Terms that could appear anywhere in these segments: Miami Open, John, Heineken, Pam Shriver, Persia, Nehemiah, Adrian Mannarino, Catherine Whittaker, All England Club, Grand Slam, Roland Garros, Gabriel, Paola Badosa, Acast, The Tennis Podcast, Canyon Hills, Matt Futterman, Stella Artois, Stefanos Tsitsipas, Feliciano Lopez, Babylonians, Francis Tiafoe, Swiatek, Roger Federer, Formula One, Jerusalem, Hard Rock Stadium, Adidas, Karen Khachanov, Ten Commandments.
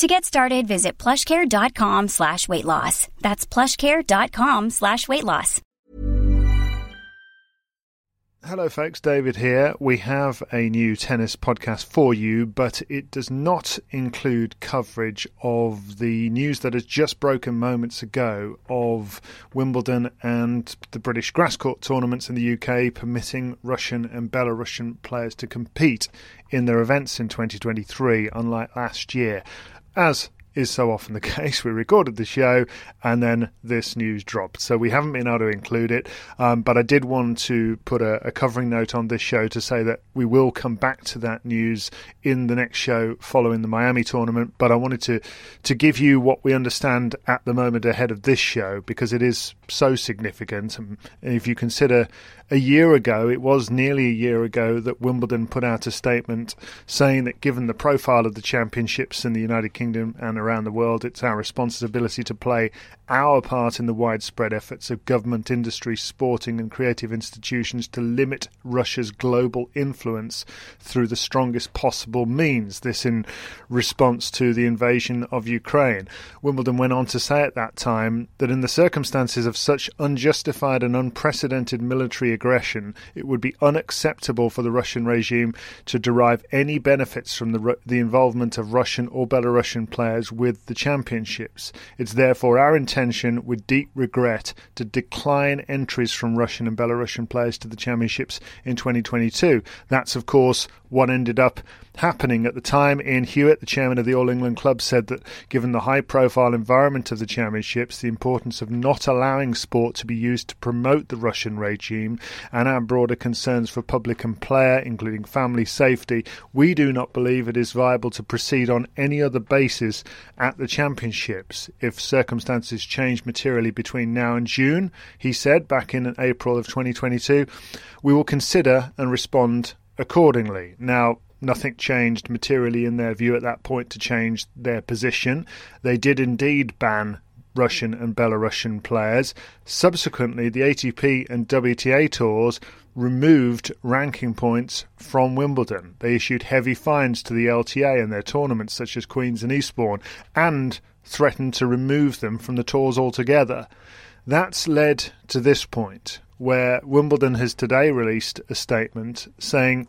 To get started, visit plushcare.com/weightloss. That's plushcare.com/weightloss. Hello, folks. David here. We have a new tennis podcast for you, but it does not include coverage of the news that has just broken moments ago of Wimbledon and the British grass court tournaments in the UK permitting Russian and Belarusian players to compete in their events in 2023, unlike last year. As is so often the case, we recorded the show and then this news dropped. So we haven't been able to include it, but I did want to put a covering note on this show to say that we will come back to that news in the next show following the Miami tournament. But I wanted to give you what we understand at the moment ahead of this show, because it is so significant. And if you consider a year ago, it was nearly a year ago that Wimbledon put out a statement saying that given the profile of the championships in the United Kingdom and around the world, it's our responsibility to play our part in the widespread efforts of government, industry, sporting and creative institutions to limit Russia's global influence through the strongest possible means. This in response to the invasion of Ukraine. Wimbledon went on to say at that time that in the circumstances of such unjustified and unprecedented military aggression, it would be unacceptable for the Russian regime to derive any benefits from the involvement of Russian or Belarusian players with the championships. It's therefore our intention, with deep regret, to decline entries from Russian and Belarusian players to the championships in 2022. That's, of course, what ended up happening at the time. Ian Hewitt, the chairman of the All England Club, said that given the high-profile environment of the championships, the importance of not allowing sport to be used to promote the Russian regime, and our broader concerns for public and player, including family safety, we do not believe it is viable to proceed on any other basis at the championships. If circumstances change materially between now and June, he said back in April of 2022, we will consider and respond accordingly. Now, nothing changed materially in their view at that point to change their position. They did indeed ban Russian and Belarusian players. Subsequently, the ATP and WTA tours removed ranking points from Wimbledon. They issued heavy fines to the LTA in their tournaments, such as Queen's and Eastbourne, and threatened to remove them from the tours altogether. That's led to this point, where Wimbledon has today released a statement saying,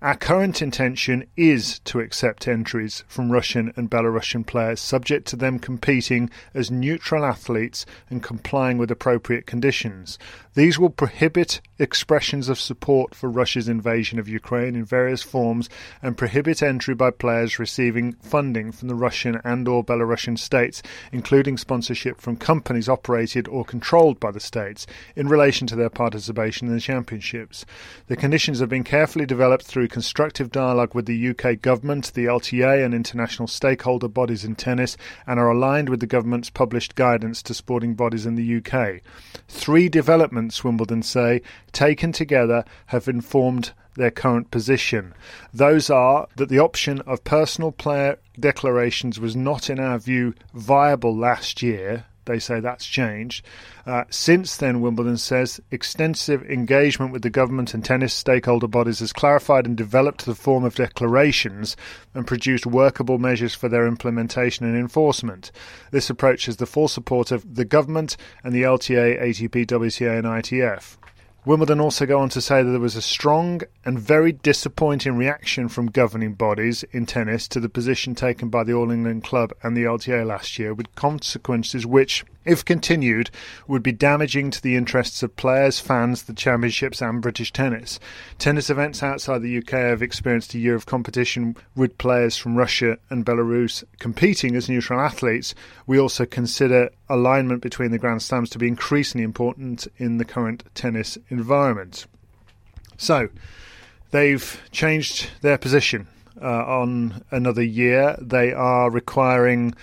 our current intention is to accept entries from Russian and Belarusian players subject to them competing as neutral athletes and complying with appropriate conditions. These will prohibit expressions of support for Russia's invasion of Ukraine in various forms and prohibit entry by players receiving funding from the Russian and or Belarusian states, including sponsorship from companies operated or controlled by the states in relation to their participation in the championships. The conditions have been carefully developed through constructive dialogue with the UK government, the LTA and international stakeholder bodies in tennis, and are aligned with the government's published guidance to sporting bodies in the UK. Three developments, Wimbledon say, taken together have informed their current position. Those are that the option of personal player declarations was not, in our view, viable last year. They say that's changed. Since then, Wimbledon says, extensive engagement with the government and tennis stakeholder bodies has clarified and developed the form of declarations and produced workable measures for their implementation and enforcement. This approach has the full support of the government and the LTA, ATP, WTA and ITF. Wimbledon also go on to say that there was a strong and very disappointing reaction from governing bodies in tennis to the position taken by the All England Club and the LTA last year, with consequences which if continued, would be damaging to the interests of players, fans, the championships and British tennis. Tennis events outside the UK have experienced a year of competition with players from Russia and Belarus competing as neutral athletes. We also consider alignment between the Grand Slams to be increasingly important in the current tennis environment. So, they've changed their position on another year. They are requiring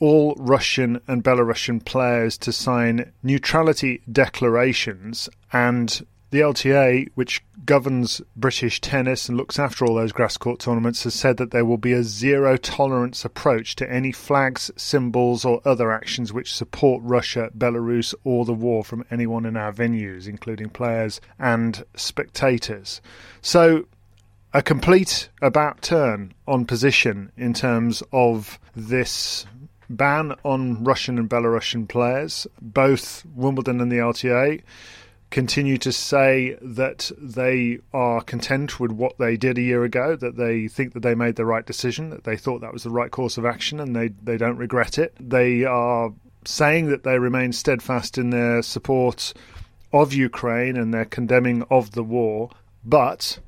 all Russian and Belarusian players to sign neutrality declarations, and the LTA, which governs British tennis and looks after all those grass court tournaments, has said that there will be a zero-tolerance approach to any flags, symbols or other actions which support Russia, Belarus or the war from anyone in our venues, including players and spectators. So, a complete about-turn on position in terms of this ban on Russian and Belarusian players. Both Wimbledon and the LTA continue to say that they are content with what they did a year ago, that they think that they made the right decision, that they thought that was the right course of action, and they don't regret it. They are saying that they remain steadfast in their support of Ukraine and their condemning of the war, but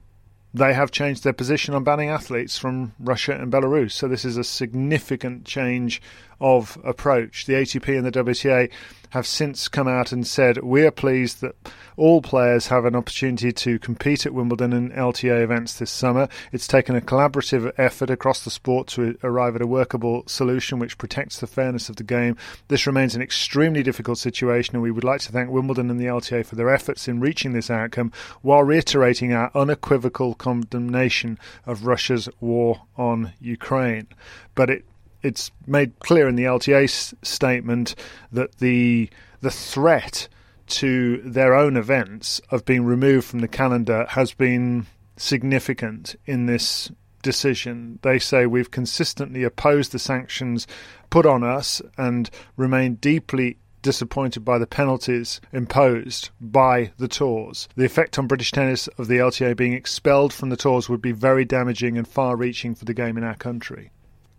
they have changed their position on banning athletes from Russia and Belarus. So this is a significant change of approach. The ATP and the WTA have since come out and said, we are pleased that all players have an opportunity to compete at Wimbledon and LTA events this summer. It's taken a collaborative effort across the sport to arrive at a workable solution which protects the fairness of the game. This remains an extremely difficult situation, and we would like to thank Wimbledon and the LTA for their efforts in reaching this outcome, while reiterating our unequivocal condemnation of Russia's war on Ukraine. But it's made clear in the LTA's statement that the threat to their own events of being removed from the calendar has been significant in this decision. They say, we've consistently opposed the sanctions put on us and remain deeply disappointed by the penalties imposed by the tours. The effect on British tennis of the LTA being expelled from the tours would be very damaging and far-reaching for the game in our country.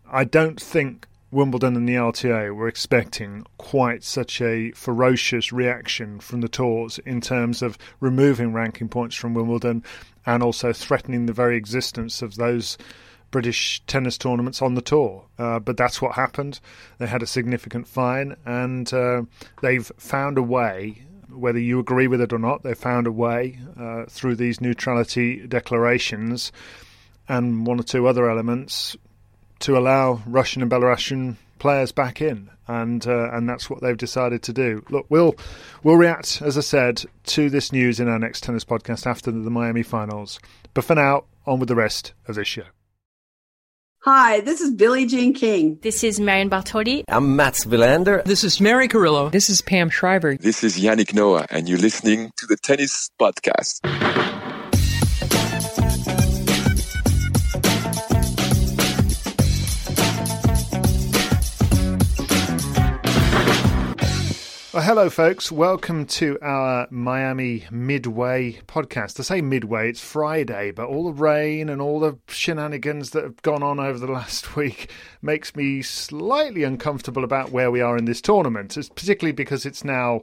I don't think Wimbledon and the LTA were expecting quite such a ferocious reaction from the tours in terms of removing ranking points from Wimbledon and also threatening the very existence of those British tennis tournaments on the tour. But that's what happened. They had a significant fine, and they've found a way, whether you agree with it or not, they've found a way through these neutrality declarations and one or two other elements to allow Russian and Belarusian players back in, and that's what they've decided to do. Look, we'll react, as I said, to this news in our next tennis podcast after the Miami finals. But for now, on with the rest of this show. Hi, this is Billie Jean King. This is Marion Bartoli. I'm Mats Wilander. This is Mary Carillo. This is Pam Shriver. This is Yannick Noah, and you're listening to the Tennis Podcast. Well, hello, folks. Welcome to our Miami Midway podcast. I say midway, it's Friday, but all the rain and all the shenanigans that have gone on over the last week makes me slightly uncomfortable about where we are in this tournament. It's particularly because it's now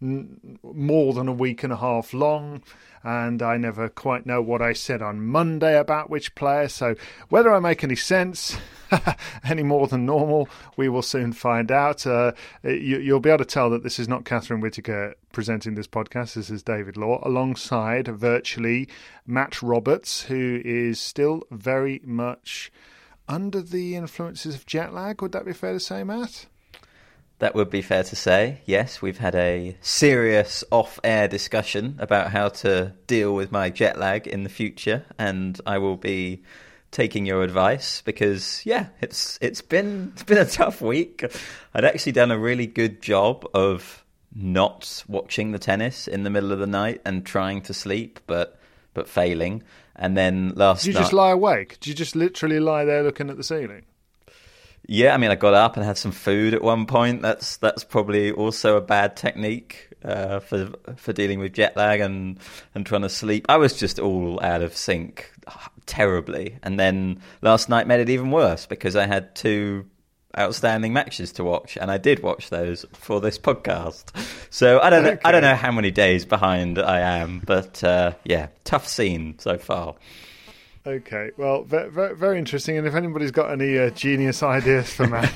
more than a week and a half long, and I never quite know what I said on Monday about which player. So whether I make any sense any more than normal, we will soon find out. You'll be able to tell that this is not Catherine Whittaker presenting this podcast. This is David Law, alongside virtually Matt Roberts, who is still very much under the influences of jet lag. Would that be fair to say, Matt? That would be fair to say, yes. We've had a serious off-air discussion about how to deal with my jet lag in the future, and I will be taking your advice because, yeah, it's been a tough week. I'd actually done a really good job of not watching the tennis in the middle of the night and trying to sleep, but failing. And then last night, did you just lie awake? Did you just literally lie there looking at the ceiling? Yeah, I mean, I got up and had some food at one point. That's probably also a bad technique for dealing with jet lag and trying to sleep. I was just all out of sync terribly. And then last night made it even worse because I had two outstanding matches to watch, and I did watch those for this podcast. So I don't, I don't know how many days behind I am, but yeah, tough scene so far. Okay, well, very interesting. And if anybody's got any genius ideas for Matt,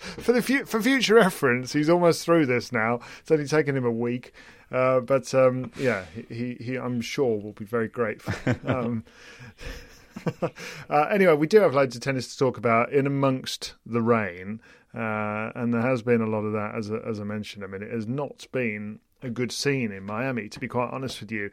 for future reference, he's almost through this now. It's only taken him a week, but yeah, he I'm sure will be very grateful. Anyway, we do have loads of tennis to talk about in amongst the rain, and there has been a lot of that, as I mentioned. I mean, it has not been a good scene in Miami, to be quite honest with you.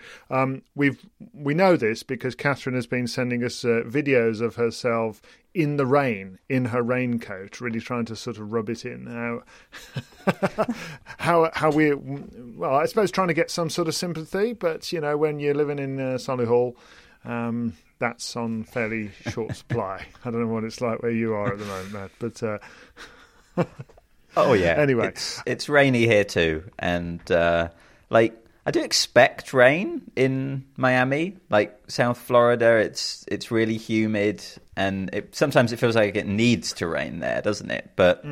We know this because Catherine has been sending us videos of herself in the rain, in her raincoat, really trying to sort of rub it in. How we, well, I suppose trying to get some sort of sympathy, but you know, when you're living in Solihull, that's on fairly short supply. I don't know what it's like where you are at the moment, Matt, but oh yeah. Anyway, it's rainy here too, and like I do expect rain in Miami, like South Florida. It's really humid, and sometimes it feels like it needs to rain there, doesn't it? But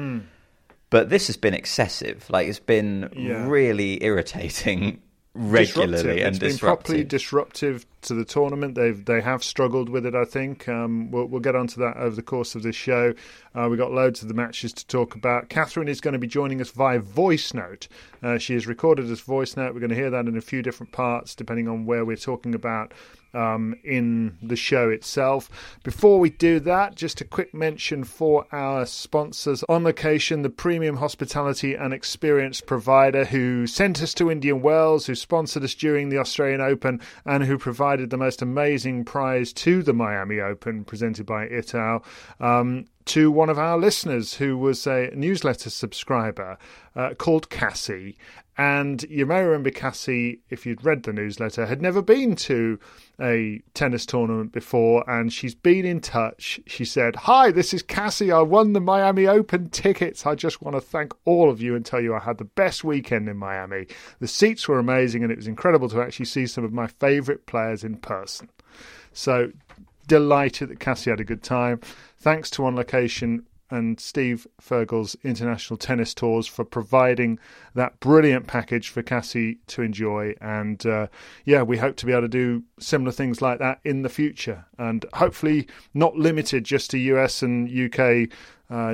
but this has been excessive. Like it's been really irritating. Regularly and disruptive. It's been properly disruptive to the tournament. They have struggled with it, I think. We'll get onto that over the course of this show. We've got loads of the matches to talk about. Catherine is going to be joining us via voice note. She has recorded us voice note. We're going to hear that in a few different parts, depending on where we're talking about in the show itself. Before we do that, just a quick mention for our sponsors. On Location, the premium hospitality and experience provider who sent us to Indian Wells, who sponsored us during the Australian Open, and who provided the most amazing prize to the Miami Open, presented by Itow, to one of our listeners who was a newsletter subscriber called Cassie. And you may remember Cassie, if you'd read the newsletter, had never been to a tennis tournament before, and she's been in touch. She said, "Hi, this is Cassie. I won the Miami Open tickets. I just want to thank all of you and tell you I had the best weekend in Miami. The seats were amazing, and it was incredible to actually see some of my favourite players in person." So delighted that Cassie had a good time. Thanks to On Location and Steve Furgal's International Tennis Tours for providing that brilliant package for Cassie to enjoy. And yeah, we hope to be able to do similar things like that in the future, and hopefully not limited just to US and UK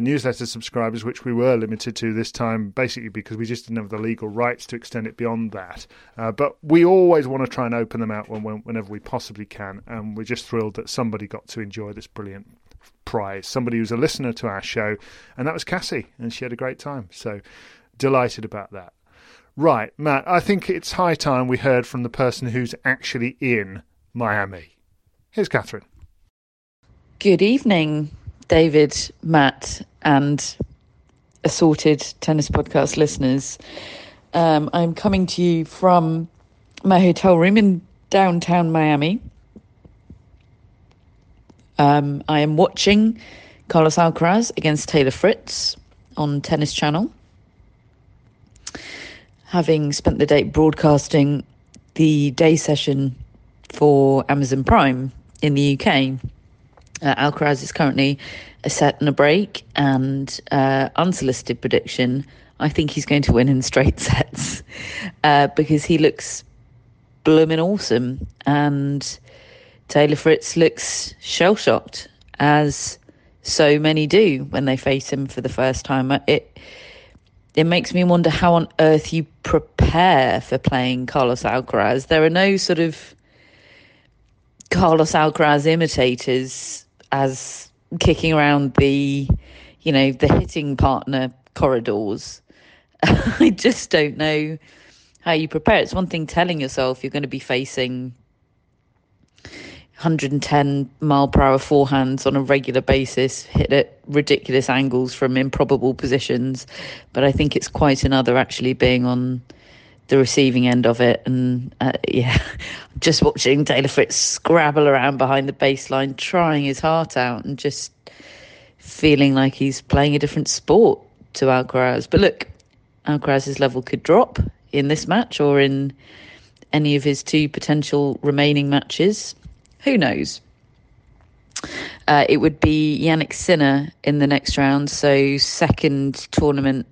newsletter subscribers, which we were limited to this time, basically because we just didn't have the legal rights to extend it beyond that. But we always want to try and open them out whenever we possibly can, and we're just thrilled that somebody got to enjoy this brilliant prize, somebody who's a listener to our show, and that was Cassie, and she had a great time. So delighted about that. Right, Matt, I think it's high time we heard from the person who's actually in Miami. Here's Catherine. Good evening, David, Matt, and assorted tennis podcast listeners. I'm coming to you from my hotel room in downtown Miami. I am watching Carlos Alcaraz against Taylor Fritz on Tennis Channel, having spent the day broadcasting the day session for Amazon Prime in the UK. Alcaraz is currently a set and a break, and unsolicited prediction, I think he's going to win in straight sets because he looks blooming awesome, and Taylor Fritz looks shell-shocked, as so many do when they face him for the first time. It makes me wonder how on earth you prepare for playing Carlos Alcaraz. There are no sort of Carlos Alcaraz imitators as kicking around the, you know, the hitting partner corridors. I just don't know how you prepare. It's one thing telling yourself you're going to be facing 110-mile-per-hour forehands on a regular basis, hit at ridiculous angles from improbable positions. But I think it's quite another actually being on the receiving end of it. And yeah, just watching Taylor Fritz scrabble around behind the baseline, trying his heart out and just feeling like he's playing a different sport to Alcaraz. But look, Alcaraz's level could drop in this match or in any of his two potential remaining matches. Who knows? It would be Jannik Sinner in the next round, so second tournament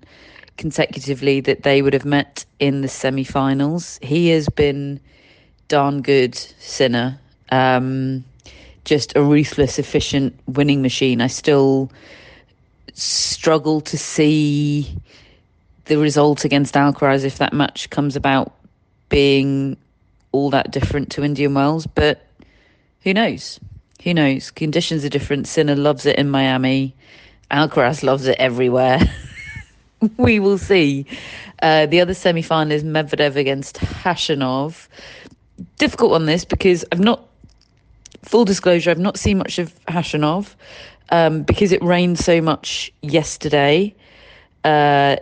consecutively that they would have met in the semi-finals. He has been darn good, Sinner. Just a ruthless, efficient winning machine. I still struggle to see the result against Alcaraz, if that match comes about, being all that different to Indian Wells, but who knows? Who knows? Conditions are different. Sinner loves it in Miami. Alcaraz loves it everywhere. We will see. The other semi-final is Medvedev against Khachanov. Difficult on this because full disclosure, I've not seen much of Khachanov because it rained so much yesterday.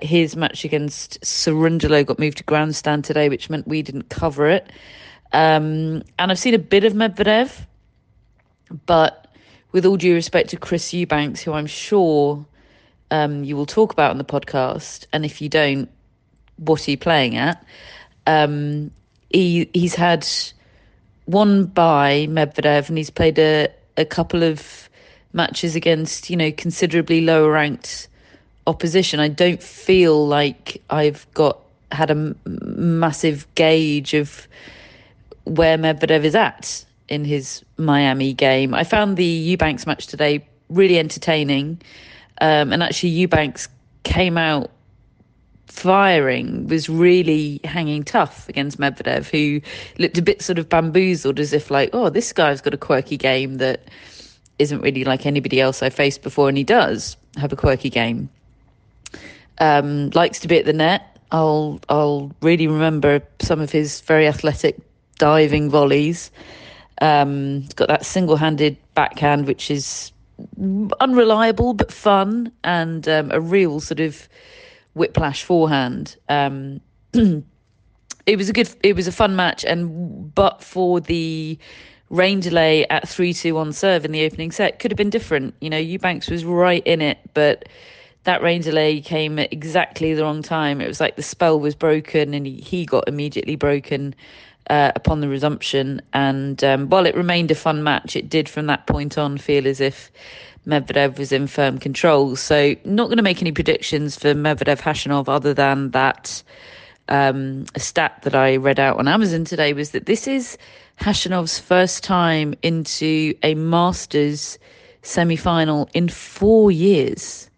His match against Sarundalo got moved to grandstand today, which meant we didn't cover it. And I've seen a bit of Medvedev, but with all due respect to Chris Eubanks, who I'm sure you will talk about on the podcast, and if you don't, what are you playing at? He's had one bye, Medvedev, and he's played a couple of matches against, considerably lower ranked opposition. I don't feel like I've had a massive gauge of where Medvedev is at in his Miami game. I found the Eubanks match today really entertaining, and actually Eubanks came out firing, was really hanging tough against Medvedev, who looked a bit sort of bamboozled, as if like, oh, this guy's got a quirky game that isn't really like anybody else I faced before, and he does have a quirky game. Likes to be at the net. I'll really remember some of his very athletic diving volleys. He's got that single-handed backhand, which is unreliable but fun, and a real sort of whiplash forehand. It was a fun match, but for the rain delay at 3-2 on serve in the opening set, could have been different. Eubanks was right in it, but that rain delay came at exactly the wrong time. It was like the spell was broken, and he got immediately broken upon the resumption. And while it remained a fun match, it did from that point on feel as if Medvedev was in firm control. So not going to make any predictions for Medvedev Khachanov, other than that a stat that I read out on Amazon today was that this is Khachanav's first time into a Masters semi-final in 4 years.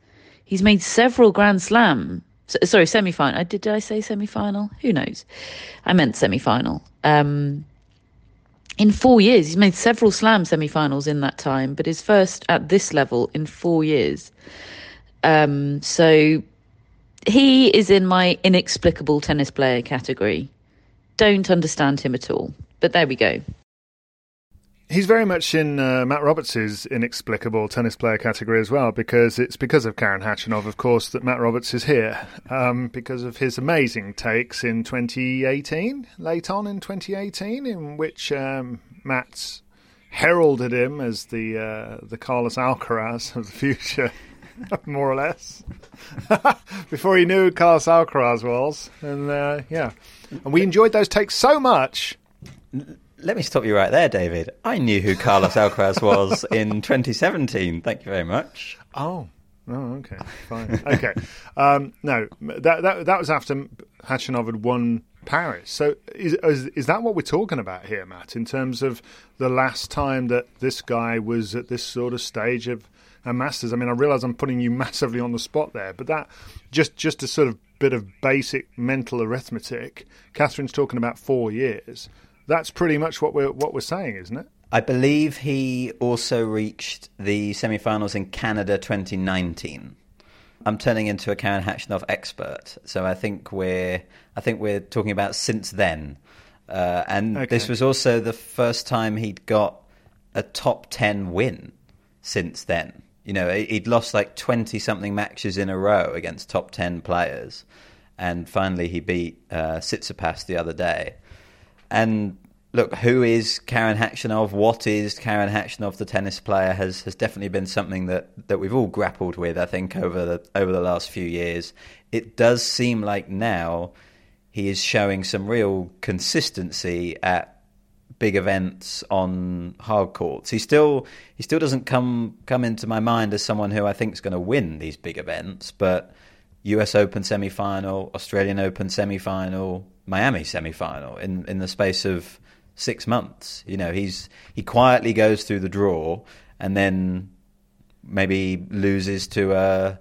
He's made several Grand Slam. Sorry, semi-final. Did I say semi-final? Who knows? I meant semi-final. In 4 years, he's made several Slam semi-finals in that time, but his first at this level in 4 years. So he is in my inexplicable tennis player category. Don't understand him at all. But there we go. He's very much in Matt Roberts' inexplicable tennis player category as well, because it's because of Karen Khachanov, of course, that Matt Roberts is here, because of his amazing takes in 2018, late on in 2018, in which Matt heralded him as the Carlos Alcaraz of the future, more or less, before he knew who Carlos Alcaraz was. And, and we enjoyed those takes so much. Let me stop you right there, David. I knew who Carlos Alcaraz was in 2017. Thank you very much. Oh, okay, fine. Okay. No, that was after Khachanov had won Paris. So is that what we're talking about here, Matt, in terms of the last time that this guy was at this sort of stage of a Masters? I mean, I realise I'm putting you massively on the spot there, but that just a sort of bit of basic mental arithmetic. Catherine's talking about 4 years. That's pretty much what we're saying, isn't it? I believe he also reached the semi-finals in Canada 2019. I'm turning into a Karen Khachanov expert, so I think we're talking about since then. This was also the first time he'd got a top 10 win since then. He'd lost like 20 something matches in a row against top 10 players, and finally he beat Tsitsipas the other day. And look, who is Karen Khachanov? What is Karen Khachanov, the tennis player, has definitely been something that we've all grappled with, I think, over the last few years. It does seem like now he is showing some real consistency at big events on hard courts. He still doesn't come into my mind as someone who I think is going to win these big events, but US Open semi-final, Australian Open semi-final, Miami semi-final in the space of 6 months. You know, he quietly goes through the draw and then maybe loses to a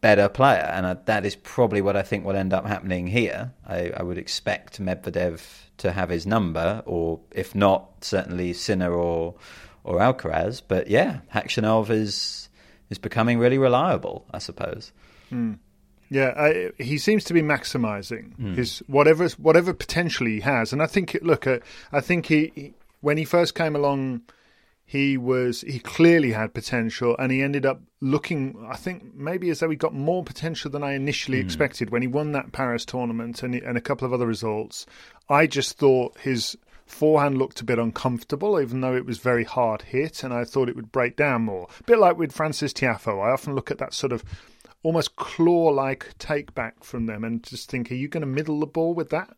better player, and that is probably what I think will end up happening here. I would expect Medvedev to have his number, or if not, certainly Sinner or Alcaraz. But yeah, Khachanov is becoming really reliable, I suppose. Mm. Yeah, he seems to be maximising his whatever potential he has, and I think I think when he first came along, he clearly had potential, and he ended up looking, I think, maybe as though he got more potential than I initially expected when he won that Paris tournament and a couple of other results. I just thought his forehand looked a bit uncomfortable, even though it was very hard hit, and I thought it would break down more. A bit like with Francis Tiafoe, I often look at that sort of almost claw-like take back from them and just think, are you going to middle the ball with that?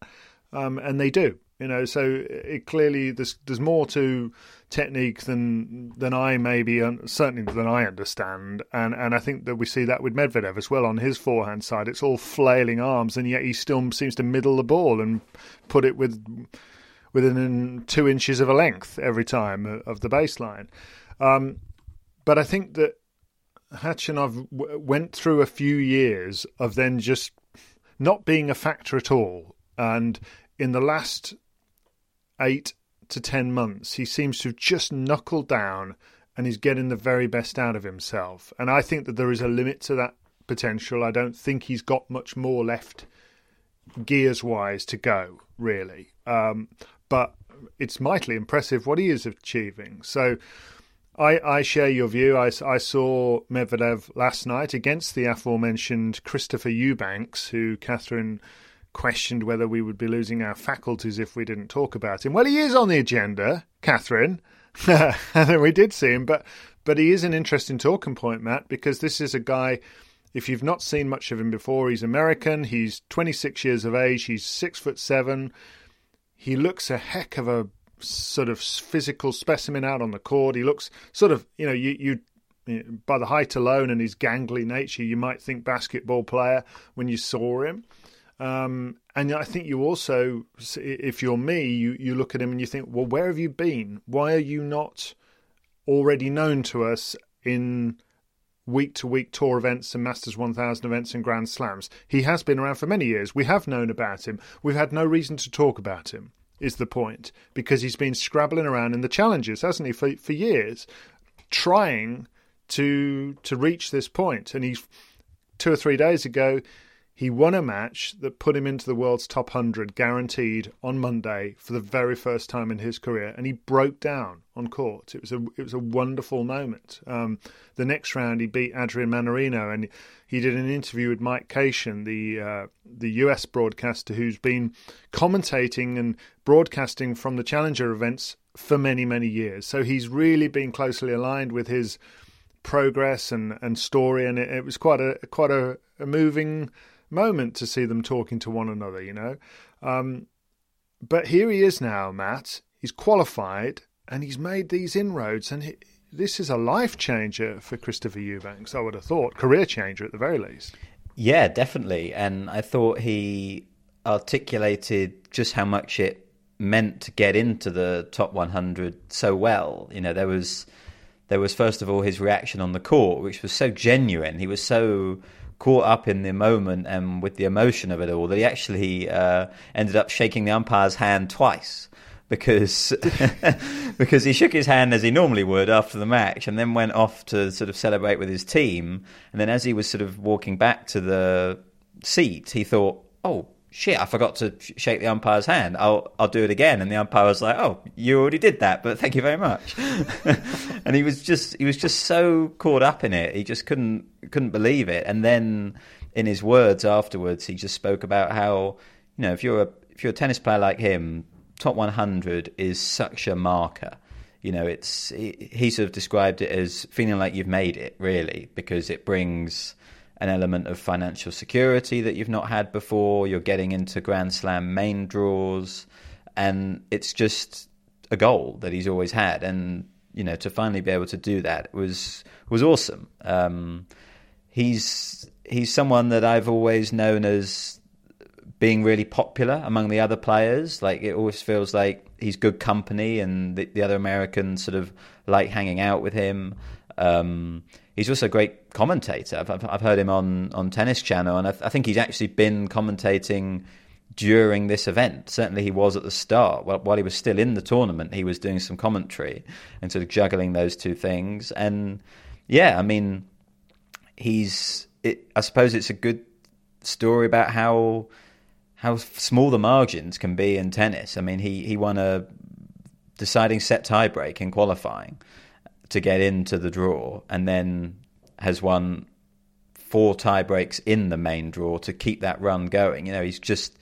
And they do. You know, so it clearly there's more to technique than I maybe, certainly than I understand, and I think that we see that with Medvedev as well on his forehand side. It's all flailing arms, and yet he still seems to middle the ball and put it within 2 inches of a length every time of the baseline. But I think that Khachanov went through a few years of then just not being a factor at all, and in the last 8 to 10 months, he seems to have just knuckled down and he's getting the very best out of himself. And I think that there is a limit to that potential. I don't think he's got much more left gears-wise to go, really. But it's mightily impressive what he is achieving. So I share your view. I saw Medvedev last night against the aforementioned Christopher Eubanks, who Catherine questioned whether we would be losing our faculties if we didn't talk about him. Well, he is on the agenda, Catherine. And we did see him, but he is an interesting talking point, Matt, because this is a guy, if you've not seen much of him before, he's American, he's 26 years of age, he's 6'7". He looks a heck of a sort of physical specimen out on the court. He looks sort of, you know, you by the height alone and his gangly nature, you might think basketball player when you saw him. And I think you also, if you're me, you look at him and you think, well, where have you been? Why are you not already known to us in week-to-week tour events and Masters 1000 events and Grand Slams? He has been around for many years. We have known about him. We've had no reason to talk about him, is the point, because he's been scrabbling around in the challenges, hasn't he, for years, trying to reach this point. And he's 2 or 3 days ago, he won a match that put him into the world's top 100, guaranteed, on Monday for the very first time in his career, and he broke down on court. It was a wonderful moment. The next round, he beat Adrian Mannarino, and he did an interview with Mike Cation, the US broadcaster who's been commentating and broadcasting from the Challenger events for many, many years. So he's really been closely aligned with his progress and story, and it was quite a moving moment to see them talking to one another, you know. But here he is now, Matt. He's qualified and he's made these inroads, and this is a life changer for Christopher Eubanks, I would have thought. Career changer at the very least. Yeah, definitely. And I thought he articulated just how much it meant to get into the top 100 so well. You know, there was first of all his reaction on the court, which was so genuine. He was so caught up in the moment and with the emotion of it all that he actually ended up shaking the umpire's hand twice, because he shook his hand as he normally would after the match, and then went off to sort of celebrate with his team. And then as he was sort of walking back to the seat, he thought, oh shit, I forgot to shake the umpire's hand. I'll do it again. And the umpire was like, oh, you already did that, but thank you very much. And he was just so caught up in it. He just couldn't believe it. And then in his words afterwards, he just spoke about how, you know, if you're a tennis player like him, top 100 is such a marker. You know, he sort of described it as feeling like you've made it, really, because it brings an element of financial security that you've not had before. You're getting into Grand Slam main draws, and it's just a goal that he's always had, and you know, to finally be able to do that was awesome. He's someone that I've always known as being really popular among the other players. Like, it always feels like he's good company, and the other Americans sort of like hanging out with him. He's also a great commentator. I've heard him on Tennis Channel, and I think he's actually been commentating during this event. Certainly he was at the start. While he was still in the tournament, he was doing some commentary and sort of juggling those two things. And yeah, I mean, I suppose it's a good story about how small the margins can be in tennis. I mean, he won a deciding set tiebreak in qualifying to get into the draw, and then has won 4 tiebreaks in the main draw to keep that run going. You know, he's just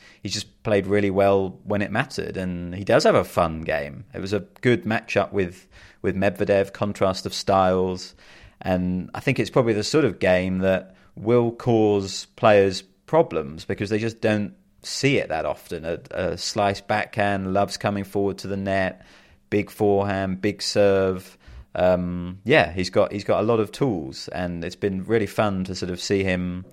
played really well when it mattered, and he does have a fun game. It was a good matchup with Medvedev, contrast of styles, and I think it's probably the sort of game that will cause players problems because they just don't see it that often. A slice backhand, loves coming forward to the net, big forehand, big serve. He's got a lot of tools, and it's been really fun to sort of see him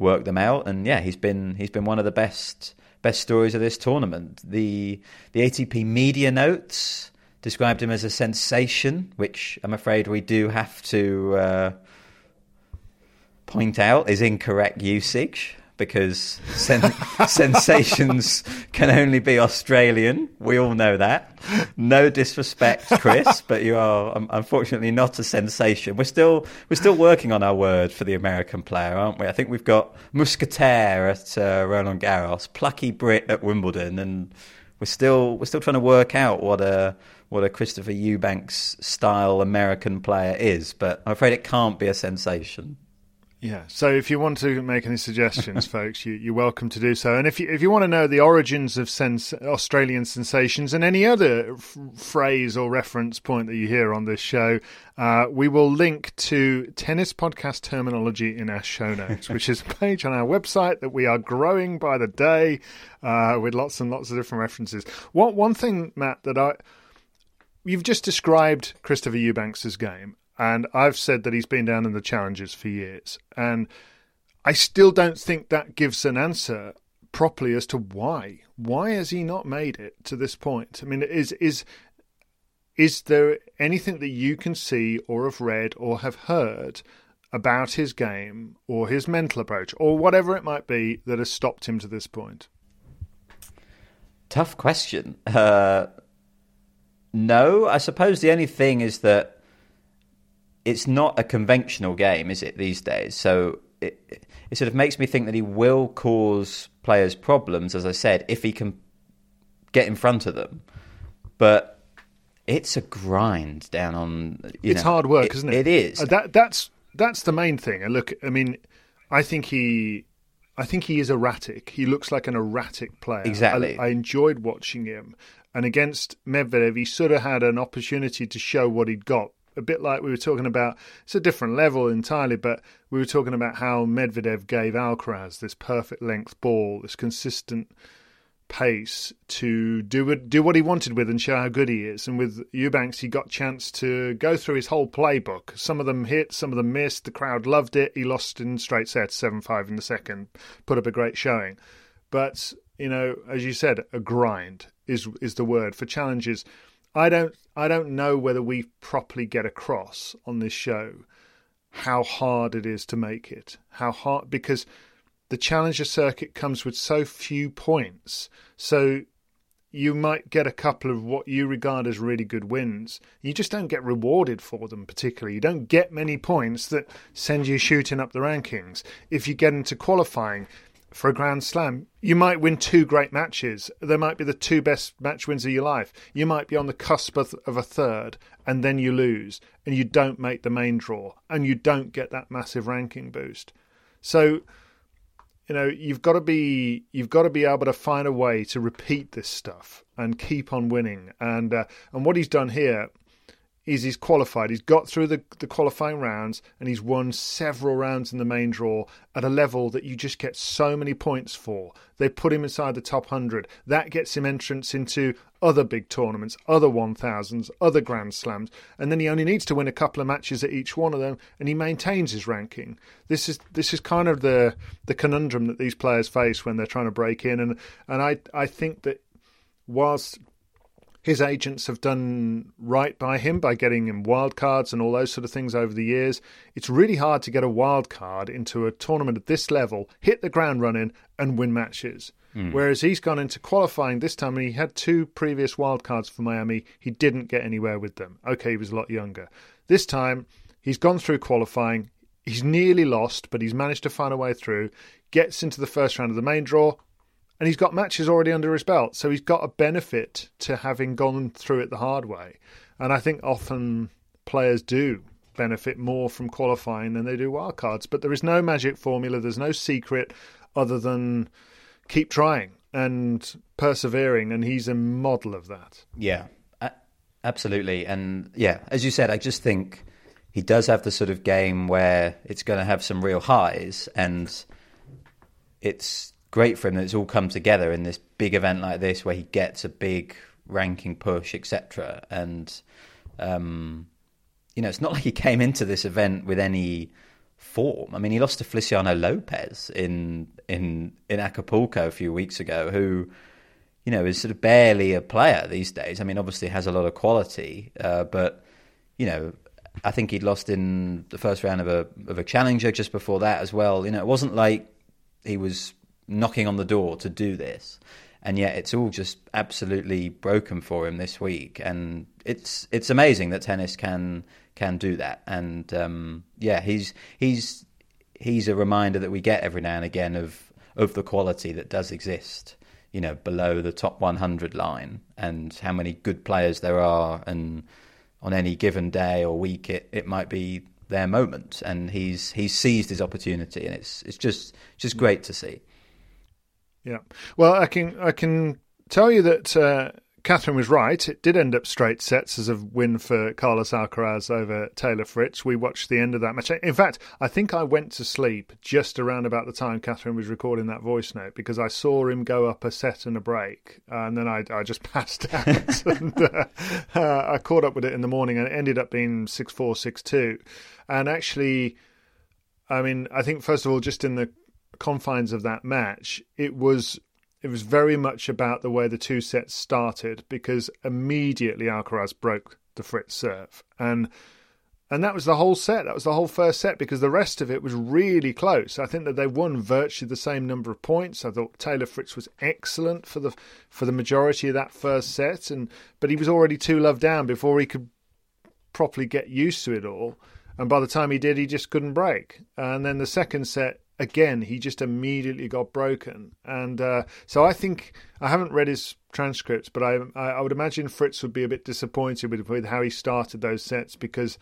work them out. And yeah, he's been one of the best stories of this tournament. The ATP media notes described him as a sensation, which I'm afraid we do have to point out is incorrect usage, because sensations can only be Australian. We all know that. No disrespect, Chris, but you are unfortunately not a sensation. We're still working on our word for the American player, aren't we? I think we've got Mousquetaire at Roland Garros, plucky Brit at Wimbledon, and we're still trying to work out what a Christopher Eubanks style American player is. But I'm afraid it can't be a sensation. Yeah, so if you want to make any suggestions, folks, you're welcome to do so. And if you want to know the origins of Australian sensations and any other phrase or reference point that you hear on this show, we will link to tennis podcast terminology in our show notes, which is a page on our website that we are growing by the day with lots and lots of different references. One thing, Matt, you've just described Christopher Eubanks' game. And I've said that he's been down in the challenges for years. And I still don't think that gives an answer properly as to why. Why has he not made it to this point? I mean, is there anything that you can see or have read or have heard about his game or his mental approach or whatever it might be that has stopped him to this point? Tough question. No, I suppose the only thing is that it's not a conventional game, is it, these days? So it sort of makes me think that he will cause players problems, as I said, if he can get in front of them. But it's a grind down on... It's hard work, isn't it? It is. That's the main thing. Look, I mean, I think he is erratic. He looks like an erratic player. Exactly. I enjoyed watching him. And against Medvedev, he sort of had an opportunity to show what he'd got. A bit like we were talking about, it's a different level entirely, but we were talking about how Medvedev gave Alcaraz this perfect length ball, this consistent pace to do what he wanted with and show how good he is. And with Eubanks, he got a chance to go through his whole playbook. Some of them hit, some of them missed. The crowd loved it. He lost in straight sets, 7-5 in the second, put up a great showing. But, you know, as you said, a grind is the word for challenges. I don't know whether we properly get across on this show how hard it is to make it. How hard, because the Challenger circuit comes with so few points. So you might get a couple of what you regard as really good wins. You just don't get rewarded for them particularly. You don't get many points that send you shooting up the rankings. If you get into qualifying for a Grand Slam, you might win 2 great matches. There might be the 2 best match wins of your life. You might be on the cusp of a third, and then you lose, and you don't make the main draw, and you don't get that massive ranking boost. So, you know, you've got to be able to find a way to repeat this stuff and keep on winning. And what he's done here is he's qualified. He's got through the qualifying rounds and he's won several rounds in the main draw at a level that you just get so many points for. They put him inside the top 100. That gets him entrance into other big tournaments, other 1000s, other Grand Slams, and then he only needs to win a couple of matches at each one of them and he maintains his ranking. This is kind of the conundrum that these players face when they're trying to break in, and I think that whilst his agents have done right by him by getting him wild cards and all those sort of things over the years, it's really hard to get a wild card into a tournament at this level, hit the ground running and win matches. Whereas he's gone into qualifying this time and he had two previous wild cards for Miami. He didn't get anywhere with them. Okay, he was a lot younger. This time, he's gone through qualifying. He's nearly lost, but he's managed to find a way through. Gets into the first round of the main draw and he's got matches already under his belt. So he's got a benefit to having gone through it the hard way. And I think often players do benefit more from qualifying than they do wild cards. But there is no magic formula. There's no secret other than keep trying and persevering, and he's a model of that. Yeah, absolutely. And yeah, as you said, I just think he does have the sort of game where it's going to have some real highs, and it's great for him that it's all come together in this big event like this where he gets a big ranking push, etc. And you know, it's not like he came into this event with any form. I mean, he lost to Feliciano Lopez in Acapulco a few weeks ago, who, you know, is sort of barely a player these days. I mean, obviously has a lot of quality, but, you know, I think he'd lost in the first round of a challenger just before that as well. You know, it wasn't like he was knocking on the door to do this, and yet it's all just absolutely broken for him this week. And it's amazing that tennis can do that. And yeah, he's a reminder that we get every now and again of the quality that does exist, you know, below the top 100 line, and how many good players there are, and on any given day or week it might be their moment. And he's seized his opportunity, and it's just great to see. Yeah, well, I can tell you that Catherine was right. It did end up straight sets as a win for Carlos Alcaraz over Taylor Fritz. We watched the end of that match. In fact, I think I went to sleep just around about the time Catherine was recording that voice note, because I saw him go up a set and a break, and then I just passed out. And I caught up with it in the morning, and it ended up being 6-4, 6-2. And actually, I mean, I think, first of all, just in the confines of that match, it was very much about the way the two sets started, because immediately Alcaraz broke the Fritz serve. And that was the whole set. That was the whole first set, because the rest of it was really close. I think that they won virtually the same number of points. I thought Taylor Fritz was excellent for the majority of that first set, but he was already 2-love down before he could properly get used to it all. And by the time he did, he just couldn't break. And then the second set, again, he just immediately got broken. And so I think, I haven't read his transcripts, but I would imagine Fritz would be a bit disappointed with how he started those sets, because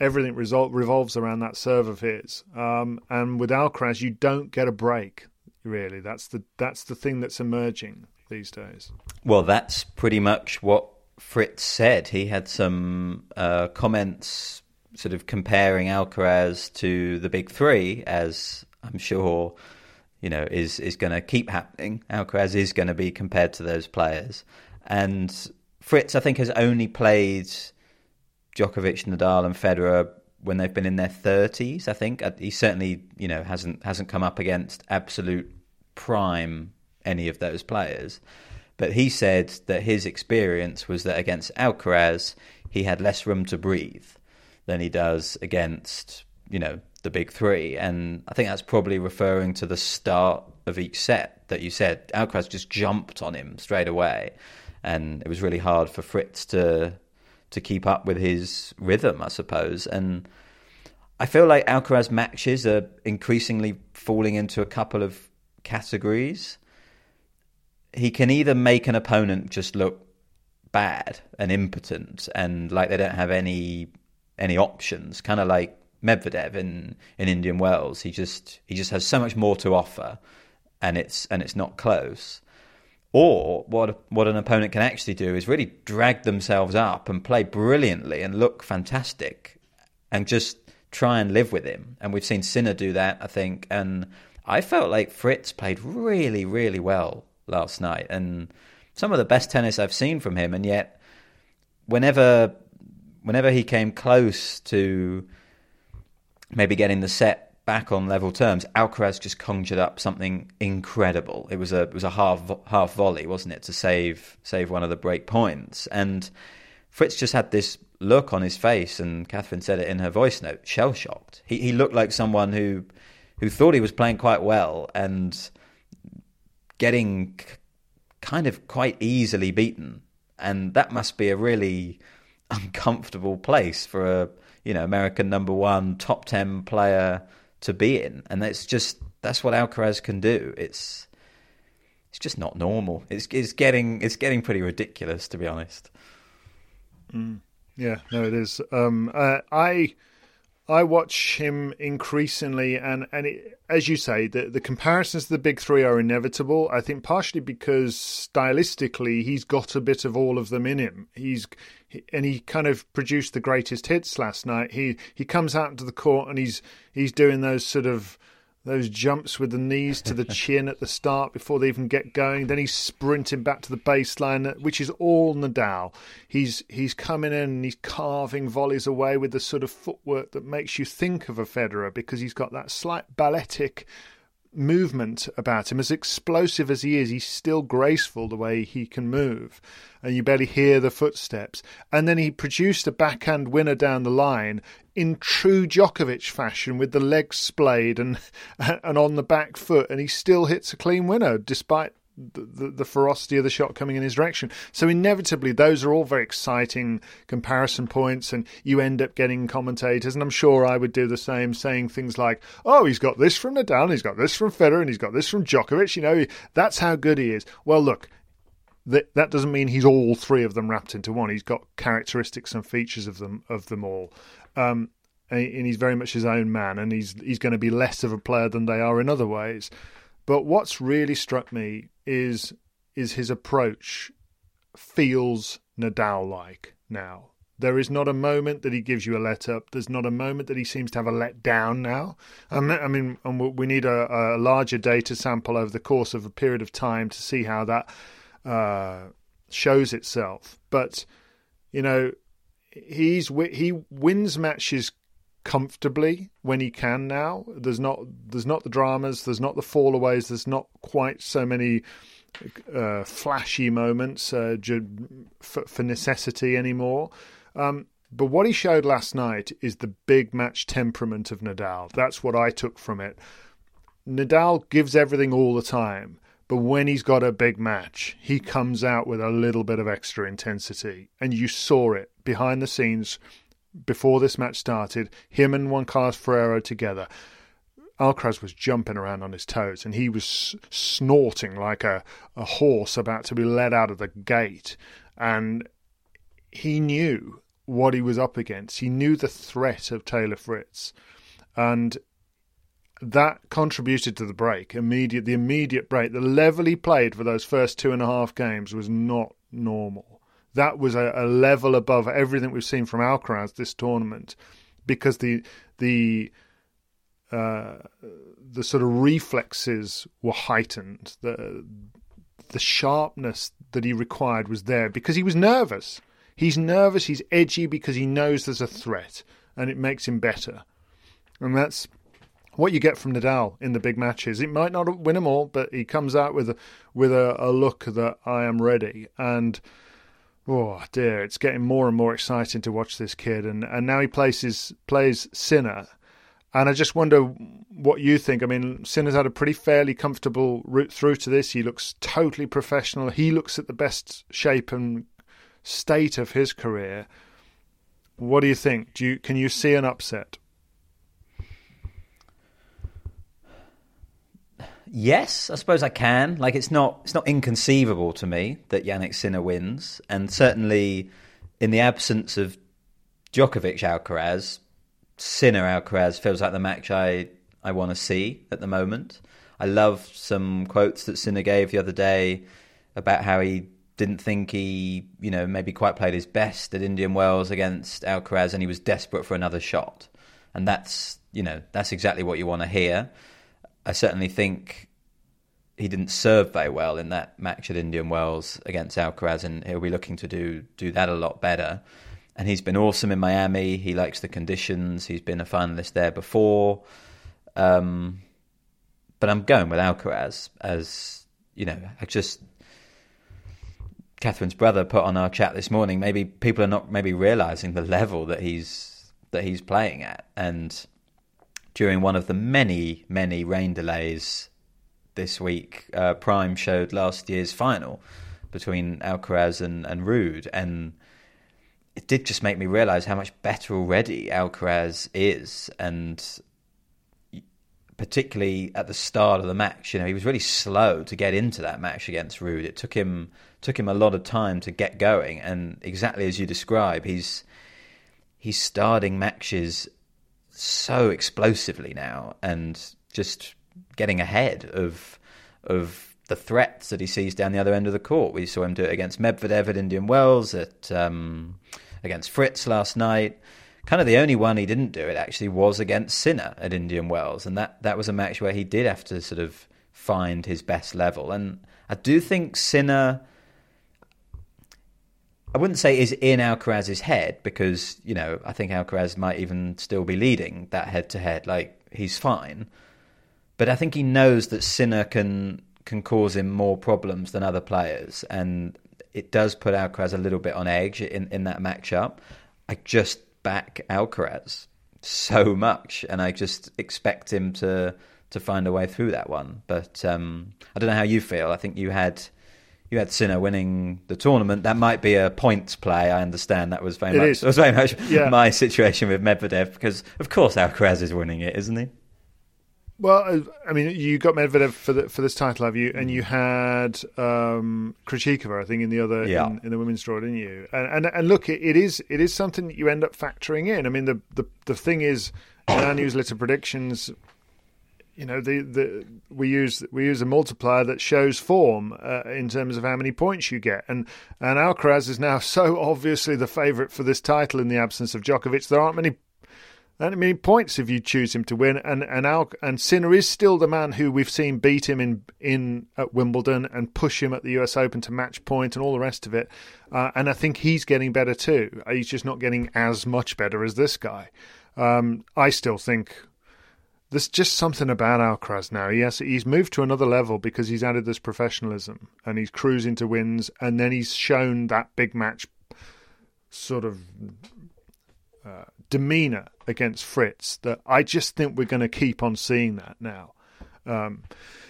everything revolves around that serve of his. And with Alcaraz, you don't get a break, really. That's the thing that's emerging these days. Well, that's pretty much what Fritz said. He had some comments sort of comparing Alcaraz to the big three, as I'm sure, you know, is going to keep happening. Alcaraz is going to be compared to those players. And Fritz, I think, has only played Djokovic, Nadal and Federer when they've been in their 30s, I think. He certainly, you know, hasn't come up against absolute prime any of those players. But he said that his experience was that against Alcaraz, he had less room to breathe than he does against, you know, the big three. And I think that's probably referring to the start of each set that you said. Alcaraz just jumped on him straight away, and it was really hard for Fritz to keep up with his rhythm, I suppose. And I feel like Alcaraz matches are increasingly falling into a couple of categories. He can either make an opponent just look bad and impotent and like they don't have any options, kind of like Medvedev in Indian Wells. He just has so much more to offer, and it's not close. Or what an opponent can actually do is really drag themselves up and play brilliantly and look fantastic and just try and live with him. And we've seen Sinner do that, I think. And I felt like Fritz played really, really well last night. And some of the best tennis I've seen from him. And yet, whenever he came close to maybe getting the set back on level terms, Alcaraz just conjured up something incredible. It was a half volley, wasn't it, to save one of the break points. And Fritz just had this look on his face, and Catherine said it in her voice note, shell-shocked. He looked like someone who thought he was playing quite well and getting kind of quite easily beaten. And that must be a really uncomfortable place for a, you know, American number one, top 10 player to be in. And that's what Alcaraz can do. It's just not normal. It's getting pretty ridiculous, to be honest. Yeah, no, it is. I watch him increasingly, and it, as you say, the comparisons to the big three are inevitable. I think partially because stylistically he's got a bit of all of them in him. He kind of produced the greatest hits last night. He comes out into the court and he's doing those sort of jumps with the knees to the chin at the start before they even get going. Then he's sprinting back to the baseline, which is all Nadal. He's coming in and he's carving volleys away with the sort of footwork that makes you think of a Federer, because he's got that slight balletic movement about him. As explosive as he is, he's still graceful the way he can move, and you barely hear the footsteps. And then he produced a backhand winner down the line in true Djokovic fashion, with the legs splayed and on the back foot, and he still hits a clean winner despite the ferocity of the shot coming in his direction. So inevitably those are all very exciting comparison points, and you end up getting commentators, and I'm sure I would do the same, saying things like, oh, he's got this from Nadal, and he's got this from Federer, and he's got this from Djokovic, you know, that's how good he is. Well, look, that doesn't mean he's all three of them wrapped into one. He's got characteristics and features of them all. And he's very much his own man, and he's going to be less of a player than they are in other ways. But what's really struck me is his approach feels Nadal-like now. There is not a moment that he gives you a let-up. There's not a moment that he seems to have a let-down now. I mean, and we need a larger data sample over the course of a period of time to see how that shows itself. But, you know, he wins matches comfortably when he can now. There's not the dramas, there's not the fallaways, there's not quite so many flashy moments for necessity anymore. But what he showed last night is the big match temperament of Nadal. That's what I took from it. Nadal gives everything all the time, but when he's got a big match, he comes out with a little bit of extra intensity, and you saw it behind the scenes. Before this match started, him and Juan Carlos Ferrero together, Alcaraz was jumping around on his toes, and he was snorting like a horse about to be let out of the gate. And he knew what he was up against. He knew the threat of Taylor Fritz, and that contributed to the break. The immediate break, the level he played for those first 2.5 games was not normal. That was a level above everything we've seen from Alcaraz this tournament, because the sort of reflexes were heightened. The sharpness that he required was there because he was nervous. He's nervous, he's edgy, because he knows there's a threat, and it makes him better. And that's what you get from Nadal in the big matches. It might not win them all, but he comes out with a look that I am ready. And oh dear, it's getting more and more exciting to watch this kid, and now he plays Sinner, and I just wonder what you think. I mean, Sinner's had a pretty fairly comfortable route through to this. He looks totally professional. He looks at the best shape and state of his career. What do you think? Can you see an upset? Yes, I suppose I can. Like, it's not inconceivable to me that Jannik Sinner wins, and certainly in the absence of Djokovic Alcaraz, Sinner Alcaraz feels like the match I want to see at the moment. I love some quotes that Sinner gave the other day about how he didn't think he, you know, maybe quite played his best at Indian Wells against Alcaraz, and he was desperate for another shot. And that's, you know, that's exactly what you want to hear. I certainly think he didn't serve very well in that match at Indian Wells against Alcaraz, and he'll be looking to do that a lot better. And he's been awesome in Miami. He likes the conditions. He's been a finalist there before. But I'm going with Alcaraz, as, you know, I just... Catherine's brother put on our chat this morning, maybe people are not maybe realising the level that he's playing at. And during one of the many, many rain delays this week, Prime showed last year's final between Alcaraz and Ruud, and it did just make me realise how much better already Alcaraz is, and... particularly at the start of the match, you know, he was really slow to get into that match against Ruud. It took him a lot of time to get going, and exactly as you describe, he's starting matches so explosively now and just getting ahead of the threats that he sees down the other end of the court. We saw him do it against Medvedev at Indian Wells, at against Fritz last night. Kind of the only one he didn't do it actually was against Sinner at Indian Wells, and that was a match where he did have to sort of find his best level. And I do think Sinner, I wouldn't say is in Alcaraz's head, because, you know, I think Alcaraz might even still be leading that head-to-head, like, he's fine. But I think he knows that Sinner can cause him more problems than other players, and it does put Alcaraz a little bit on edge in that matchup. I just... back Alcaraz so much, and I just expect him to find a way through that one. But I don't know how you feel. I think you had Sinner winning the tournament. That might be a points play. I understand that was very much yeah. My situation with Medvedev, because of course Alcaraz is winning it, isn't he? Well, I mean, you got Medvedev for this title, have you? And you had Krejcikova, I think, in the other in the women's draw, didn't you? And look, it is something that you end up factoring in. I mean, the thing is, in our newsletter predictions, you know, we use a multiplier that shows form in terms of how many points you get, and Alcaraz is now so obviously the favourite for this title in the absence of Djokovic. There aren't many. And I mean, points if you choose him to win, and Sinner is still the man who we've seen beat him in at Wimbledon and push him at the US Open to match point and all the rest of it. And I think he's getting better too. He's just not getting as much better as this guy. I still think there's just something about Alcaraz now. Yes, he's moved to another level because he's added this professionalism and he's cruising to wins, and then he's shown that big match sort of... demeanour against Fritz, that I just think we're going to keep on seeing that now.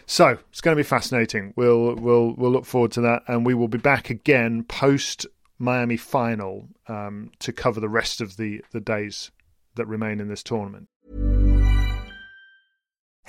So it's going to be fascinating. We'll look forward to that, and we will be back again post Miami final to cover the rest of the days that remain in this tournament.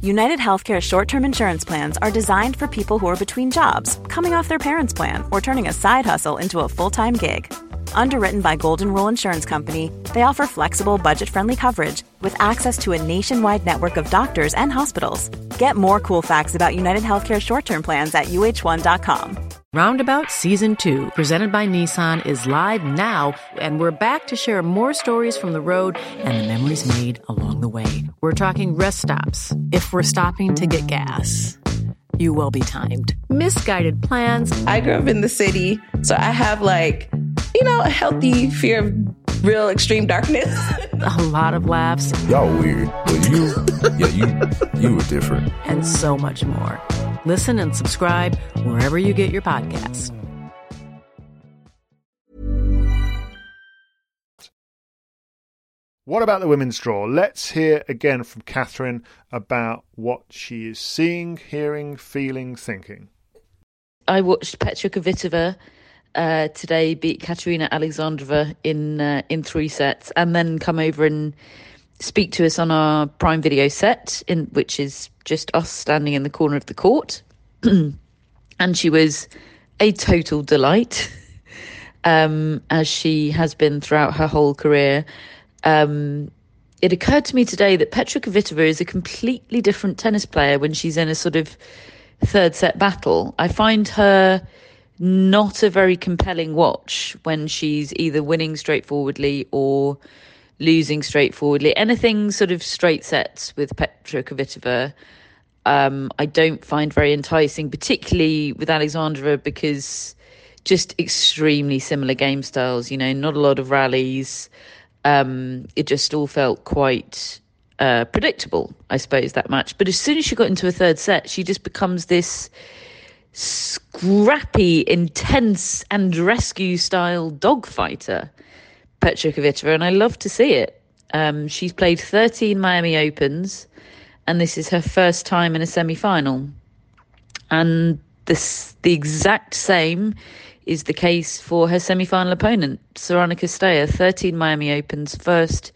United Healthcare short-term insurance plans are designed for people who are between jobs, coming off their parents' plan, or turning a side hustle into a full-time gig. Underwritten by Golden Rule Insurance Company, they offer flexible, budget-friendly coverage with access to a nationwide network of doctors and hospitals. Get more cool facts about United Healthcare short-term plans at UH1.com. Roundabout Season 2, presented by Nissan, is live now, and we're back to share more stories from the road and the memories made along the way. We're talking rest stops. If we're stopping to get gas, you will be timed. Misguided plans. I grew up in the city, so I have, like, you know, a healthy fear of real extreme darkness. A lot of laughs. Y'all weird, but you were different. And so much more. Listen and subscribe wherever you get your podcasts. What about the women's draw? Let's hear again from Catherine about what she is seeing, hearing, feeling, thinking. I watched Petra Kvitova today beat Katerina Alexandrova in three sets, and then come over and speak to us on our Prime Video set, which is just us standing in the corner of the court. And she was a total delight, as she has been throughout her whole career. It occurred to me today that Petra Kvitova is a completely different tennis player when she's in a sort of third set battle. I find her not a very compelling watch when she's either winning straightforwardly or losing straightforwardly. Anything sort of straight sets with Petra Kvitova, I don't find very enticing, particularly with Alexandrova, because just extremely similar game styles, not a lot of rallies. It just all felt quite predictable, I suppose, that match. But as soon as she got into a third set, she just becomes this scrappy, intense and rescue-style dogfighter, Petra Kvitova, and I love to see it. She's played 13 Miami Opens, and this is her first time in a semi-final. And the exact same is the case for her semi-final opponent, Sorana Cirstea, 13 Miami Opens, first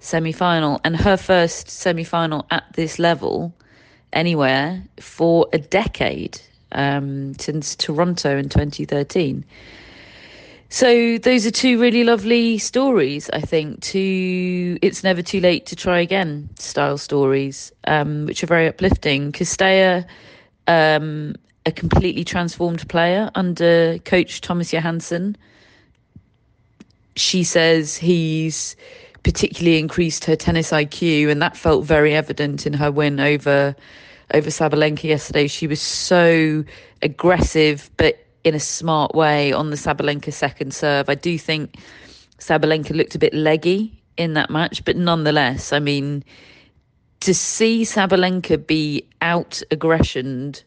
semi-final, and her first semi-final at this level anywhere for a decade, since Toronto in 2013. So those are two really lovely stories, I think, two it's never too late to try again style stories, which are very uplifting. Cirstea, a completely transformed player under coach Thomas Johansson. She says he's particularly increased her tennis IQ, and that felt very evident in her win over Sabalenka yesterday. She was so aggressive, but in a smart way on the Sabalenka second serve. I do think Sabalenka looked a bit leggy in that match, but nonetheless, I mean, to see Sabalenka be out-aggressioned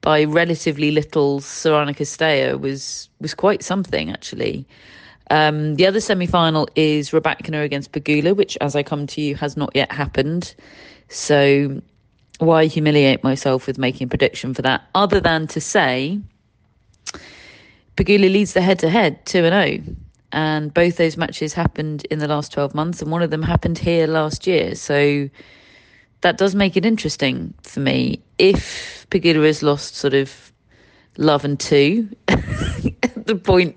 by relatively little Sorana Cirstea was quite something, actually. The other semi-final is Rybakina against Pegula, which, as I come to you, has not yet happened. So why humiliate myself with making a prediction for that, other than to say Pegula leads the head-to-head 2-0, and both those matches happened in the last 12 months, and one of them happened here last year. So that does make it interesting for me. If Pegula has lost sort of love and two at the point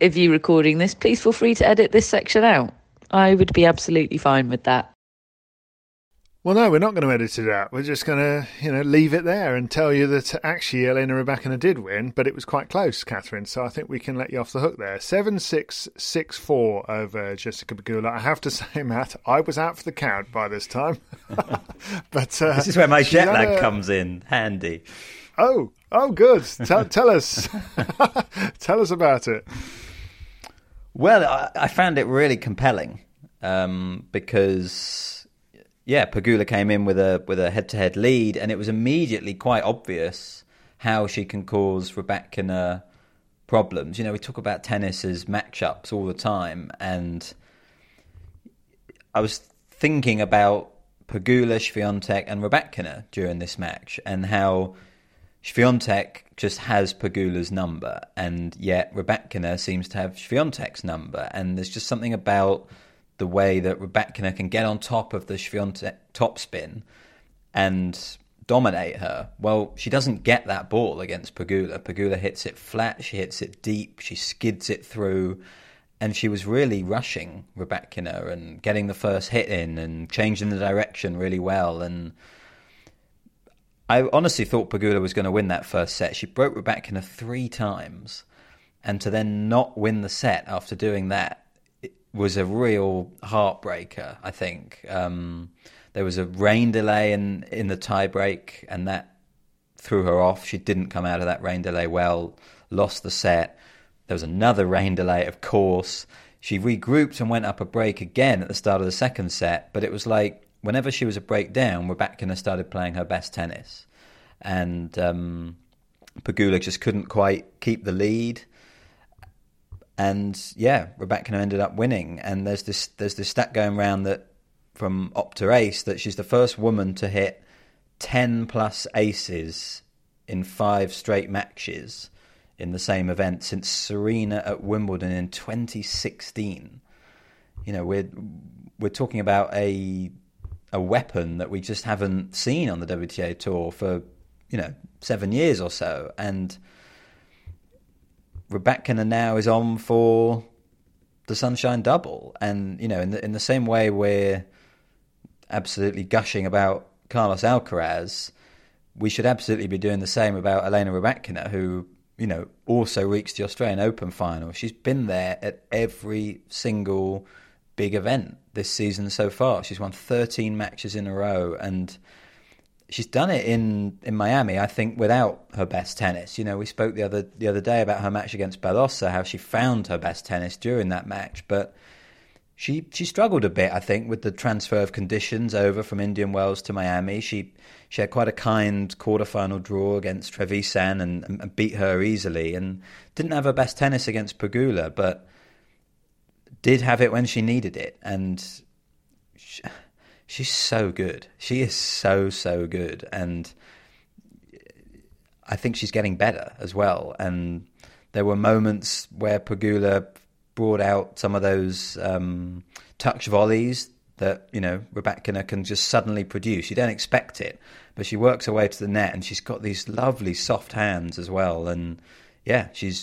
of you recording this, please feel free to edit this section out. I would be absolutely fine with that. Well, no, we're not going to edit it out. We're just going to, leave it there and tell you that actually Elena Rybakina did win, but it was quite close, Catherine. So I think we can let you off the hook there. 7-6, 6-4 over Jessica Pegula. I have to say, Matt, I was out for the count by this time. But this is where my jet lag comes in handy. Oh, good. Tell us. Tell us about it. Well, I found it really compelling because... yeah, Pegula came in with a head-to-head lead, and it was immediately quite obvious how she can cause Rybakina problems. We talk about tennis as matchups all the time, and I was thinking about Pegula, Swiatek, and Rybakina during this match, and how Swiatek just has Pegula's number, and yet Rybakina seems to have Swiatek's number, and there's just something about the way that Rybakina can get on top of the Swiatek topspin and dominate her. Well, she doesn't get that ball against Pegula. Pegula hits it flat, she hits it deep, she skids it through, and she was really rushing Rybakina and getting the first hit in and changing the direction really well. And I honestly thought Pegula was going to win that first set. She broke Rybakina three times, and to then not win the set after doing that was a real heartbreaker, I think. There was a rain delay in the tie break, and that threw her off. She didn't come out of that rain delay well, lost the set. There was another rain delay, of course. She regrouped and went up a break again at the start of the second set, but it was like whenever she was a break down, Rybakina started playing her best tennis. And Pegula just couldn't quite keep the lead. And yeah, Rybakina ended up winning. And there's this stat going around that from Opta Ace that she's the first woman to hit 10 plus aces in 5 straight matches in the same event since Serena at Wimbledon in 2016. You know, we're talking about a weapon that we just haven't seen on the WTA tour for, 7 years or so. And Rybakina now is on for the Sunshine Double. And, in the same way we're absolutely gushing about Carlos Alcaraz, we should absolutely be doing the same about Elena Rybakina, who, also reached the Australian Open final. She's been there at every single big event this season so far. She's won 13 matches in a row, and she's done it in Miami, I think, without her best tennis. We spoke the other day about her match against Badosa, how she found her best tennis during that match, but she struggled a bit, I think, with the transfer of conditions over from Indian Wells to Miami. She had quite a kind quarterfinal draw against Trevisan and beat her easily, and didn't have her best tennis against Pegula, but did have it when she needed it. And she's so good. She is so, so good. And I think she's getting better as well. And there were moments where Pegula brought out some of those touch volleys that, Rybakina can just suddenly produce. You don't expect it, but she works her way to the net, and she's got these lovely soft hands as well. And yeah, she's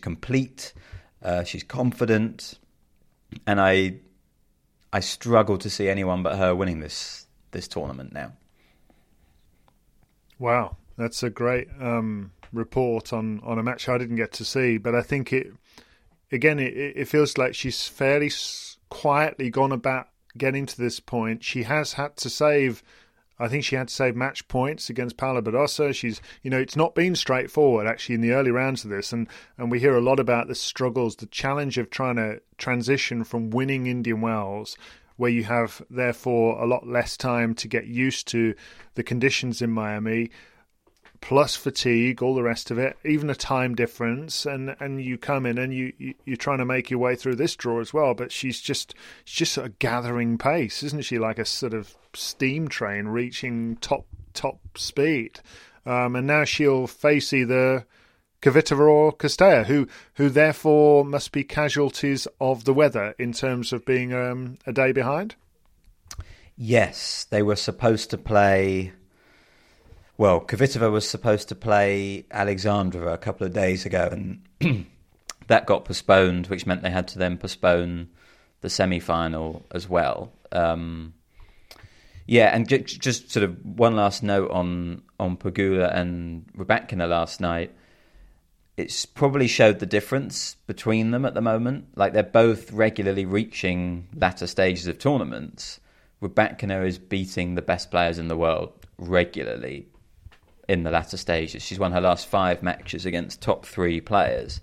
complete. She's confident, and I struggle to see anyone but her winning this tournament now. Wow, that's a great report on a match I didn't get to see, but I think it feels like she's fairly quietly gone about getting to this point. She has had to save. I think she had to save match points against Paola Badosa. She's, it's not been straightforward, actually, in the early rounds of this. And we hear a lot about the struggles, the challenge of trying to transition from winning Indian Wells, where you have, therefore, a lot less time to get used to the conditions in Miami, plus fatigue, all the rest of it, even a time difference. And you come in and you're trying to make your way through this draw as well. But she's just sort of gathering pace, isn't she? Like a sort of steam train reaching top speed, and now she'll face either Kvitova or Cirstea, who therefore must be casualties of the weather in terms of being a day behind. Yes, they were supposed to play. Well, Kvitova was supposed to play Alexandrova a couple of days ago, and that got postponed, which meant they had to then postpone the semi-final as well. Yeah, and just sort of one last note on Pegula and Rybakina last night. It's probably showed the difference between them at the moment. Like, they're both regularly reaching latter stages of tournaments. Rybakina is beating the best players in the world regularly in the latter stages. She's won her last 5 matches against top 3 players.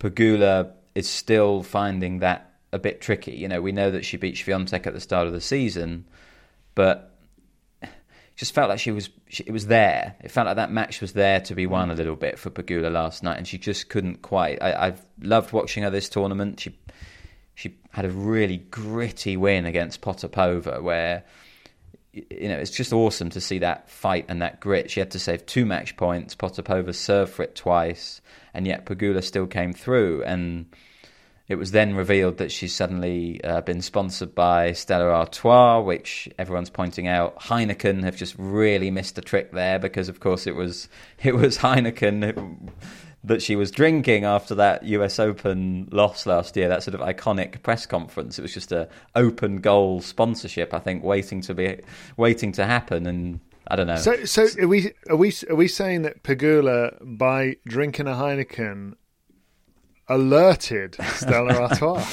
Pegula is still finding that a bit tricky. We know that she beat Swiatek at the start of the season, but just felt like it was there. It felt like that match was there to be won a little bit for Pegula last night, and she just couldn't quite. I've loved watching her this tournament. She had a really gritty win against Potapova, where it's just awesome to see that fight and that grit. She had to save 2 match points. Potapova served for it twice, and yet Pegula still came through. And it was then revealed that she's suddenly been sponsored by Stella Artois, which everyone's pointing out. Heineken have just really missed the trick there, because, of course, it was Heineken that she was drinking after that US Open loss last year, that sort of iconic press conference. It was just a open goal sponsorship, I think, waiting to happen, and I don't know. So are we saying that Pegula, by drinking a Heineken, alerted Stella Artois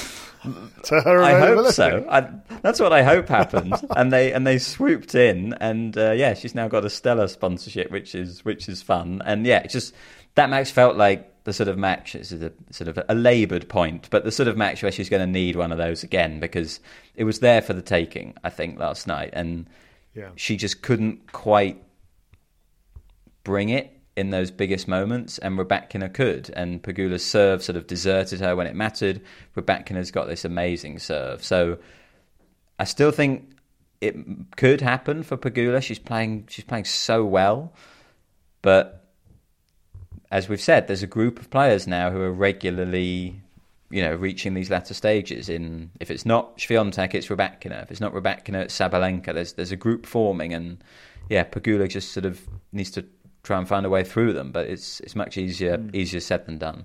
to her own ability? I hope so. That's what I hope happened. and they swooped in, and she's now got a Stella sponsorship, which is fun. And yeah, it's just that match felt like the sort of match. It's a laboured point, but the sort of match where she's going to need one of those again, because it was there for the taking, I think, last night, and she just couldn't quite bring it. in those biggest moments, and Rybakina could. And Pegula's serve sort of deserted her when it mattered. Rybakina's got this amazing serve. So I still think it could happen for Pegula. She's playing so well. But as we've said, there's a group of players now who are regularly, you know, reaching these latter stages. In if it's not Swiatek, it's Rybakina. If it's not Rybakina, it's Sabalenka. There's a group forming, and yeah, Pegula just sort of needs to try and find a way through them, but it's much easier said than done.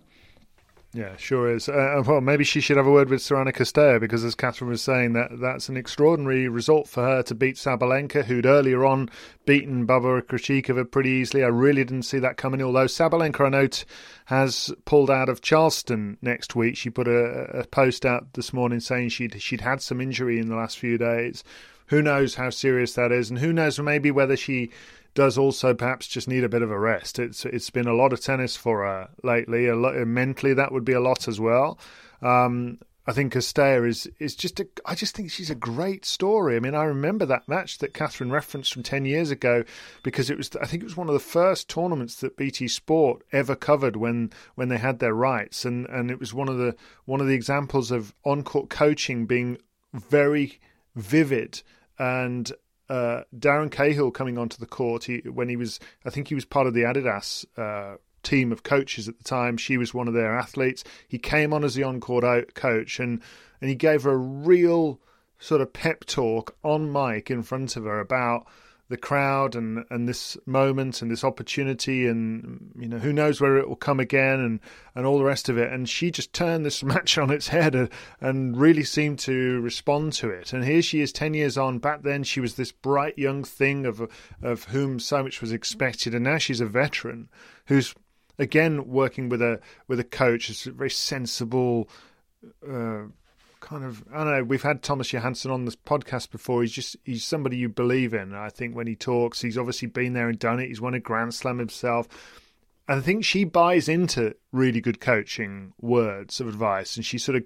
Yeah, sure is. Well, maybe she should have a word with Sorana Cirstea, because as Catherine was saying, that's an extraordinary result for her to beat Sabalenka, who'd earlier on beaten Barbara Krejcikova pretty easily. I really didn't see that coming, although Sabalenka, I note, has pulled out of Charleston next week. She put a post out this morning saying she'd had some injury in the last few days. Who knows how serious that is, and who knows maybe whether she does also perhaps just need a bit of a rest. It's been a lot of tennis for her lately. A lot mentally, that would be a lot as well. I think Cirstea is just I just think she's a great story. I mean, I remember that match that Catherine referenced from 10 years ago, because I think it was one of the first tournaments that BT Sport ever covered when they had their rights, and it was one of the examples of on-court coaching being very vivid. And Darren Cahill coming onto the court when he was part of the Adidas team of coaches at the time. She was one of their athletes. He came on as the on-court coach, and he gave her a real sort of pep talk on mic in front of her about the crowd and this moment and this opportunity, and you know, who knows where it will come again, and all the rest of it. And she just turned this match on its head and really seemed to respond to it. And here she is 10 years on. Back then she was this bright young thing of whom so much was expected, and now she's a veteran who's again working with a coach who's a very sensible kind of, I don't know, we've had Thomas Johansson on this podcast before. He's somebody you believe in. I think when he talks, he's obviously been there and done it. He's won a Grand Slam himself. I think she buys into really good coaching words of advice, and she sort of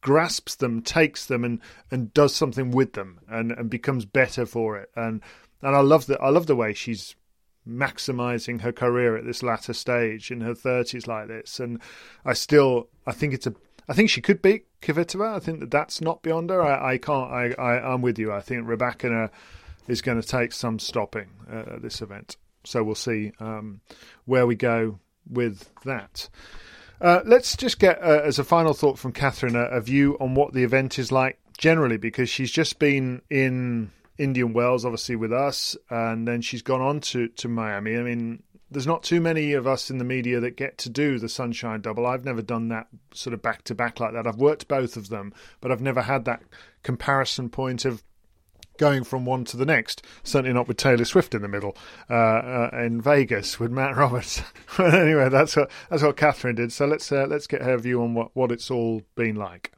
grasps them, takes them, and does something with them, and becomes better for it. And I love the way she's maximising her career at this latter stage in her 30s like this. And I think she could beat Kvitova. I think that's not beyond her. I'm with you. I think Rybakina is going to take some stopping at this event. So we'll see where we go with that. Let's just get, as a final thought from Catherine, a view on what the event is like generally, because she's just been in Indian Wells, obviously, with us, and then she's gone on to Miami. I mean, there's not too many of us in the media that get to do the Sunshine Double. I've never done that sort of back-to-back like that. I've worked both of them, but I've never had that comparison point of going from one to the next. Certainly not with Taylor Swift in the middle in Vegas with Matt Roberts. But anyway, that's what Catherine did. So let's get her view on what it's all been like.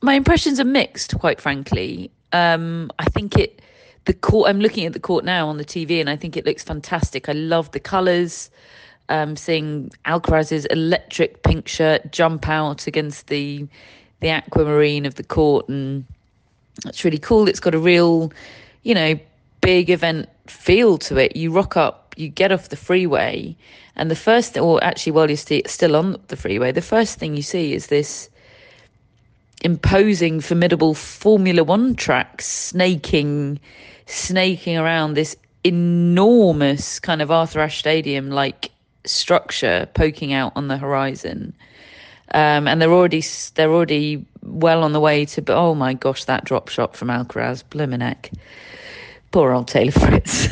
My impressions are mixed, quite frankly. I think it... The court. I'm looking at the court now on the TV, and I think it looks fantastic. I love the colours. Seeing Alcaraz's electric pink shirt jump out against the aquamarine of the court, and that's really cool. It's got a real, you know, big event feel to it. You rock up, you get off the freeway, and the first, or actually while you're still on the freeway, the first thing you see is this imposing, formidable Formula One track snaking around this enormous kind of Arthur Ashe Stadium-like structure poking out on the horizon, and they're already well on the way to. But oh my gosh, that drop shot from Alcaraz, Blumenek, poor old Taylor Fritz.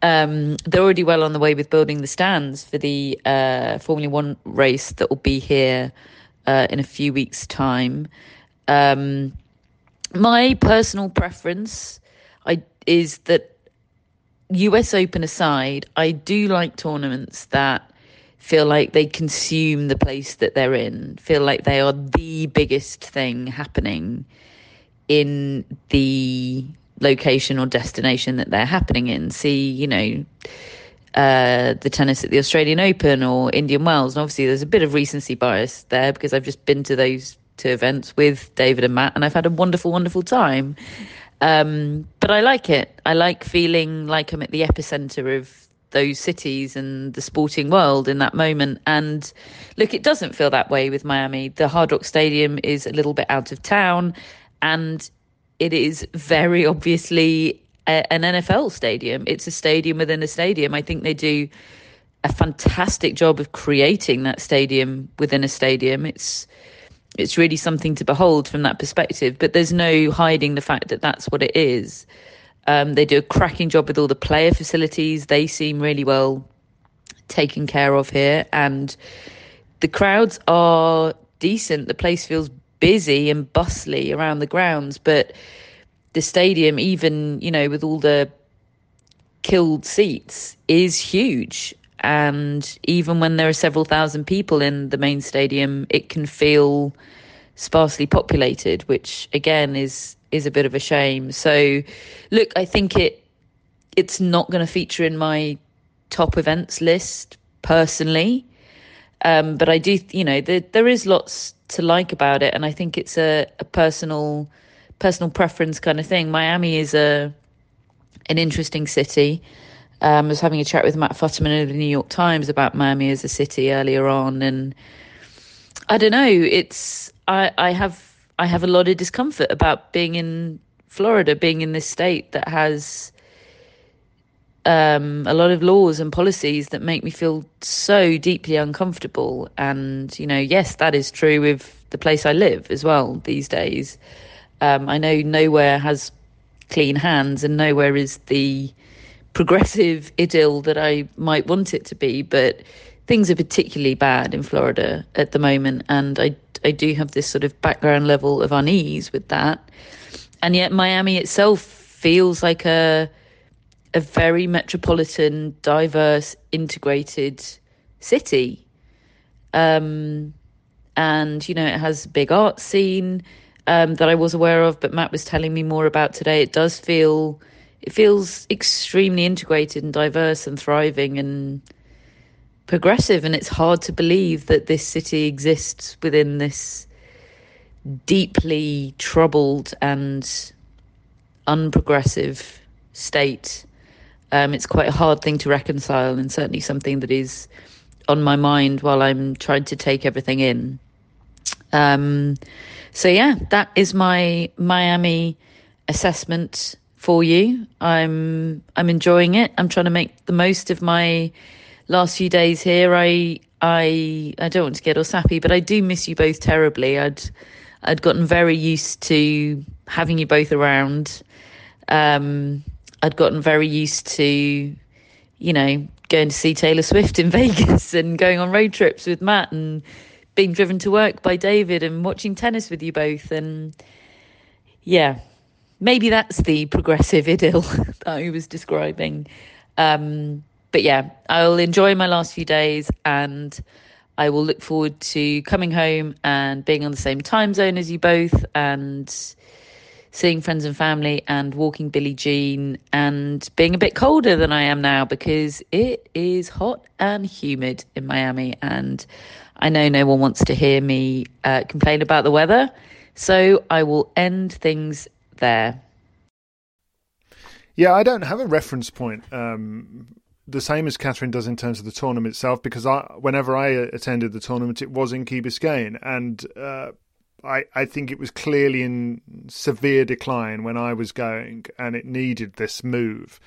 They're already well on the way with building the stands for the Formula One race that will be here in a few weeks' time. My personal preference is that, US Open aside, I do like tournaments that feel like they consume the place that they're in, feel like they are the biggest thing happening in the location or destination that they're happening in. See, you know, the tennis at the Australian Open or Indian Wells. And obviously there's a bit of recency bias there, because I've just been to those two events with David and Matt, and I've had a wonderful, wonderful time. But I like it. I like feeling like I'm at the epicenter of those cities and the sporting world in that moment. And look, it doesn't feel that way with Miami. The Hard Rock Stadium is a little bit out of town, and it is very obviously an NFL stadium. It's a stadium within a stadium. I think they do a fantastic job of creating that stadium within a stadium. It's really something to behold from that perspective, but there's no hiding the fact that that's what it is. They do a cracking job with all the player facilities. They seem really well taken care of here. And the crowds are decent. The place feels busy and bustly around the grounds. But the stadium, even, you know, with all the killed seats, is huge. And even when there are several thousand people in the main stadium, it can feel sparsely populated, which, again, is a bit of a shame. So look, I think it's not going to feature in my top events list personally, but I do, you know, there is lots to like about it, and I think it's a personal preference kind of thing. Miami is an interesting city. I was having a chat with Matt Futterman of the New York Times about Miami as a city earlier on, and I don't know, I have a lot of discomfort about being in Florida, being in this state that has a lot of laws and policies that make me feel so deeply uncomfortable. And, you know, yes, that is true with the place I live as well these days. I know nowhere has clean hands and nowhere is the progressive idyll that I might want it to be, but things are particularly bad in Florida at the moment, and I do have this sort of background level of unease with that. And yet Miami itself feels like a very metropolitan, diverse, integrated city. And, you know, it has a big art scene that I was aware of, but Matt was telling me more about today. It feels extremely integrated and diverse and thriving and progressive, and it's hard to believe that this city exists within this deeply troubled and unprogressive state. It's quite a hard thing to reconcile, and certainly something that is on my mind while I'm trying to take everything in. So yeah, that is my Miami assessment for you. I'm enjoying it. I'm trying to make the most of my last few days here. I don't want to get all sappy, but I do miss you both terribly. I'd gotten very used to having you both around. I'd gotten very used to, you know, going to see Taylor Swift in Vegas and going on road trips with Matt and being driven to work by David and watching tennis with you both. And yeah, maybe that's the progressive idyll that I was describing. But yeah, I'll enjoy my last few days, and I will look forward to coming home and being on the same time zone as you both and seeing friends and family and walking Billie Jean and being a bit colder than I am now, because it is hot and humid in Miami, and I know no one wants to hear me complain about the weather. So I will end things there. Yeah, I don't have a reference point. The same as Catherine does in terms of the tournament itself, because whenever I attended the tournament, it was in Key Biscayne, and I think it was clearly in severe decline when I was going, and it needed this move.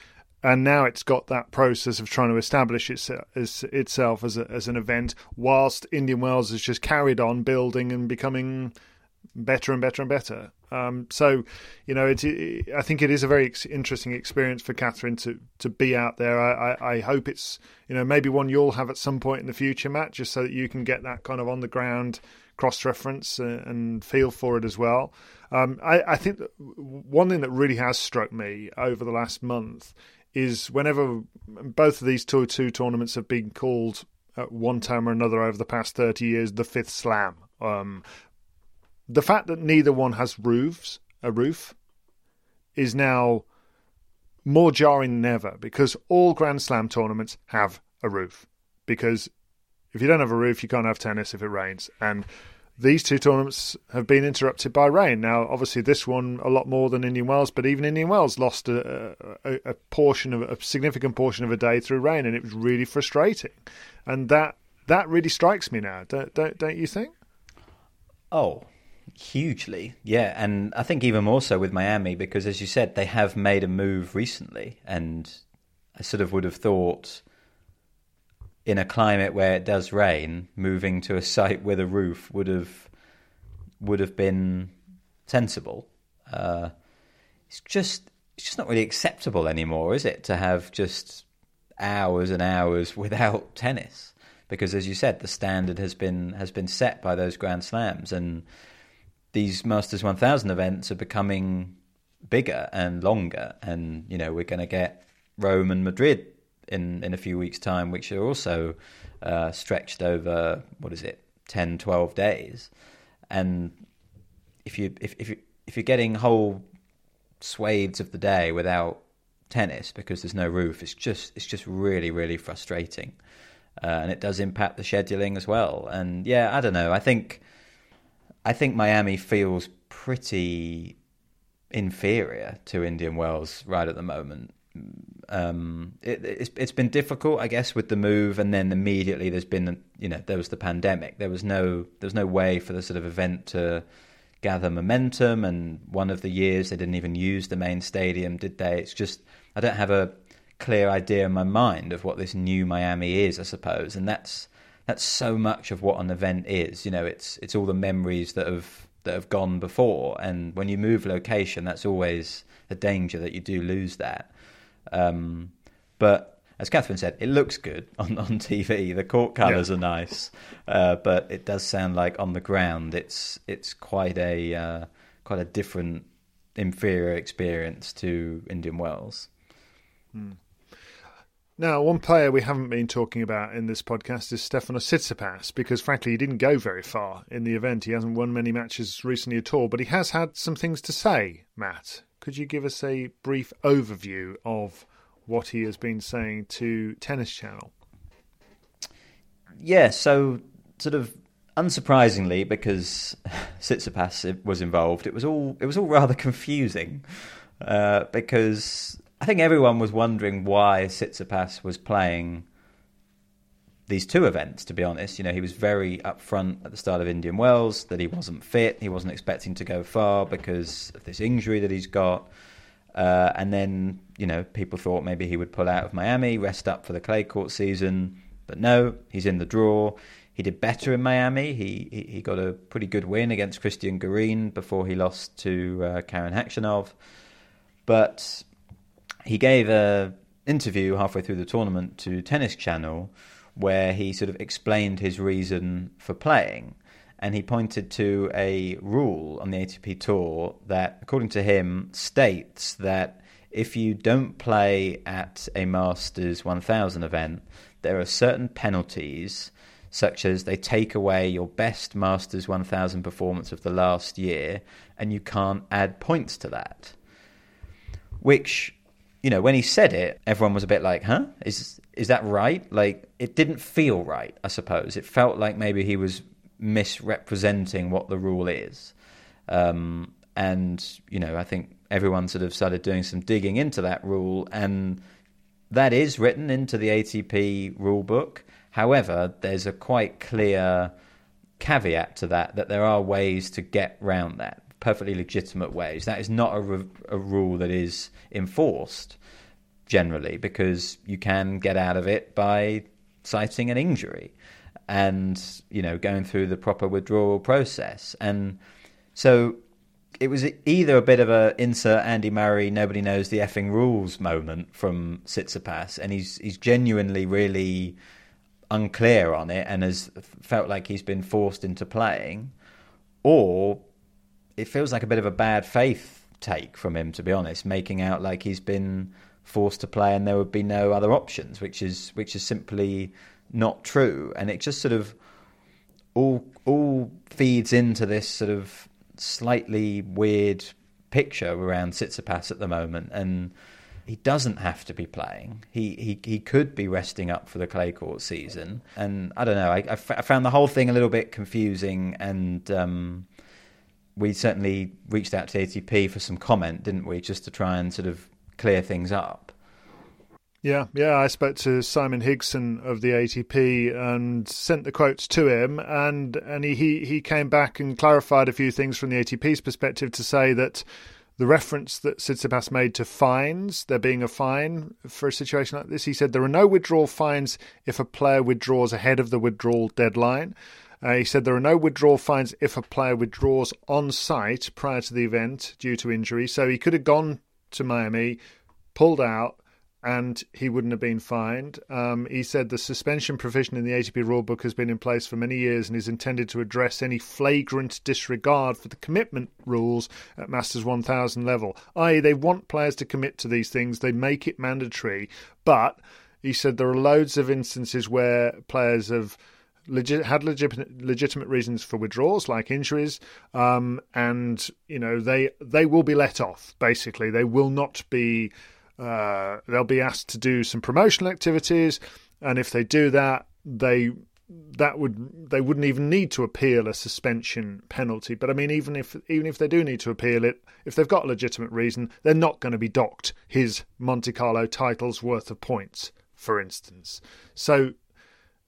And now it's got that process of trying to establish itself as an event, whilst Indian Wells has just carried on building and becoming better and better and better. So, you know, I think it is a very interesting experience for Catherine to be out there. I hope it's, you know, maybe one you'll have at some point in the future, Matt, just so that you can get that kind of on the ground cross-reference and feel for it as well. I think one thing that really has struck me over the last month is whenever both of these two tournaments have been called at one time or another over the past 30 years, the Fifth Slam, the fact that neither one has a roof, is now more jarring than ever, because all Grand Slam tournaments have a roof. Because if you don't have a roof, you can't have tennis if it rains. And these two tournaments have been interrupted by rain. Now, obviously, this one a lot more than Indian Wells, but even Indian Wells lost a significant portion of a day through rain, and it was really frustrating. And that really strikes me now, don't you think? Oh, hugely, yeah. And I think even more so with Miami, because as you said, they have made a move recently, and I sort of would have thought, in a climate where it does rain, moving to a site with a roof would have been sensible. It's just not really acceptable anymore, is it, to have just hours and hours without tennis? Because as you said, the standard has been set by those Grand Slams, and these Masters 1000 events are becoming bigger and longer, and we're going to get Rome and Madrid in a few weeks' time, which are also stretched over, 10, 12 days. And if you're getting whole swathes of the day without tennis because there's no roof, it's just really, really frustrating. And it does impact the scheduling as well. And yeah, I don't know. I think Miami feels pretty inferior to Indian Wells right at the moment. It's been difficult, I guess, with the move, and then immediately there's been there was the pandemic. There was no way for the sort of event to gather momentum, and one of the years they didn't even use the main stadium, did they? It's just, I don't have a clear idea in my mind of what this new Miami is, I suppose, and that's so much of what an event is. It's all the memories that have gone before, and when you move location, that's always a danger that you do lose that. But as Catherine said, it looks good on TV. The court colours are nice, but it does sound like on the ground it's quite a different, inferior experience to Indian Wells. Mm. Now, one player we haven't been talking about in this podcast is Stefanos Tsitsipas, because frankly, he didn't go very far in the event. He hasn't won many matches recently at all, but he has had some things to say, Matt. Could you give us a brief overview of what he has been saying to Tennis Channel? Yeah, so sort of unsurprisingly, because Tsitsipas was involved, it was all rather confusing because I think everyone was wondering why Tsitsipas was playing these two events, to be honest. He was very upfront at the start of Indian Wells that he wasn't fit, he wasn't expecting to go far because of this injury that he's got. And then, people thought maybe he would pull out of Miami, rest up for the clay court season. But no, he's in the draw. He did better in Miami. He got a pretty good win against Christian Garin before he lost to Karen Khachanov. But he gave an interview halfway through the tournament to Tennis Channel, where he sort of explained his reason for playing. And he pointed to a rule on the ATP Tour that, according to him, states that if you don't play at a Masters 1000 event, there are certain penalties, such as they take away your best Masters 1000 performance of the last year, and you can't add points to that. Which, when he said it, everyone was a bit like, huh? Is that right? Like, it didn't feel right, I suppose. It felt like maybe he was misrepresenting what the rule is. I think everyone sort of started doing some digging into that rule, and that is written into the ATP rule book. However, there's a quite clear caveat to that there are ways to get round that, perfectly legitimate ways. That is not a rule that is enforced generally, because you can get out of it by citing an injury and, going through the proper withdrawal process. And so it was either a bit of a insert Andy Murray, nobody knows the effing rules moment from Tsitsipas, and he's genuinely really unclear on it and has felt like he's been forced into playing, or it feels like a bit of a bad faith take from him, to be honest, making out like he's been forced to play and there would be no other options, which is simply not true. And it just sort of all feeds into this sort of slightly weird picture around Tsitsipas at the moment. And he doesn't have to be playing. He could be resting up for the clay court season. And I don't know, I found the whole thing a little bit confusing. And we certainly reached out to ATP for some comment, didn't we, just to try and sort of clear things up. Yeah, I spoke to Simon Higson of the ATP and sent the quotes to him, and he came back and clarified a few things from the ATP's perspective to say that the reference that Tsitsipas made to fines, there being a fine for a situation like this, he said there are no withdrawal fines if a player withdraws ahead of the withdrawal deadline. He said there are no withdrawal fines if a player withdraws on site prior to the event due to injury. So he could have gone to Miami, pulled out, and he wouldn't have been fined. He said the suspension provision in the ATP rulebook has been in place for many years and is intended to address any flagrant disregard for the commitment rules at Masters 1000 level, i.e. they want players to commit to these things, they make it mandatory. But he said there are loads of instances where players have legitimate reasons for withdrawals, like injuries, and they will be let off, basically. They will not be... they'll be asked to do some promotional activities, and if they do that, they wouldn't even need to appeal a suspension penalty. But I mean, even if they do need to appeal it, if they've got a legitimate reason, they're not going to be docked his Monte Carlo title's worth of points, for instance. So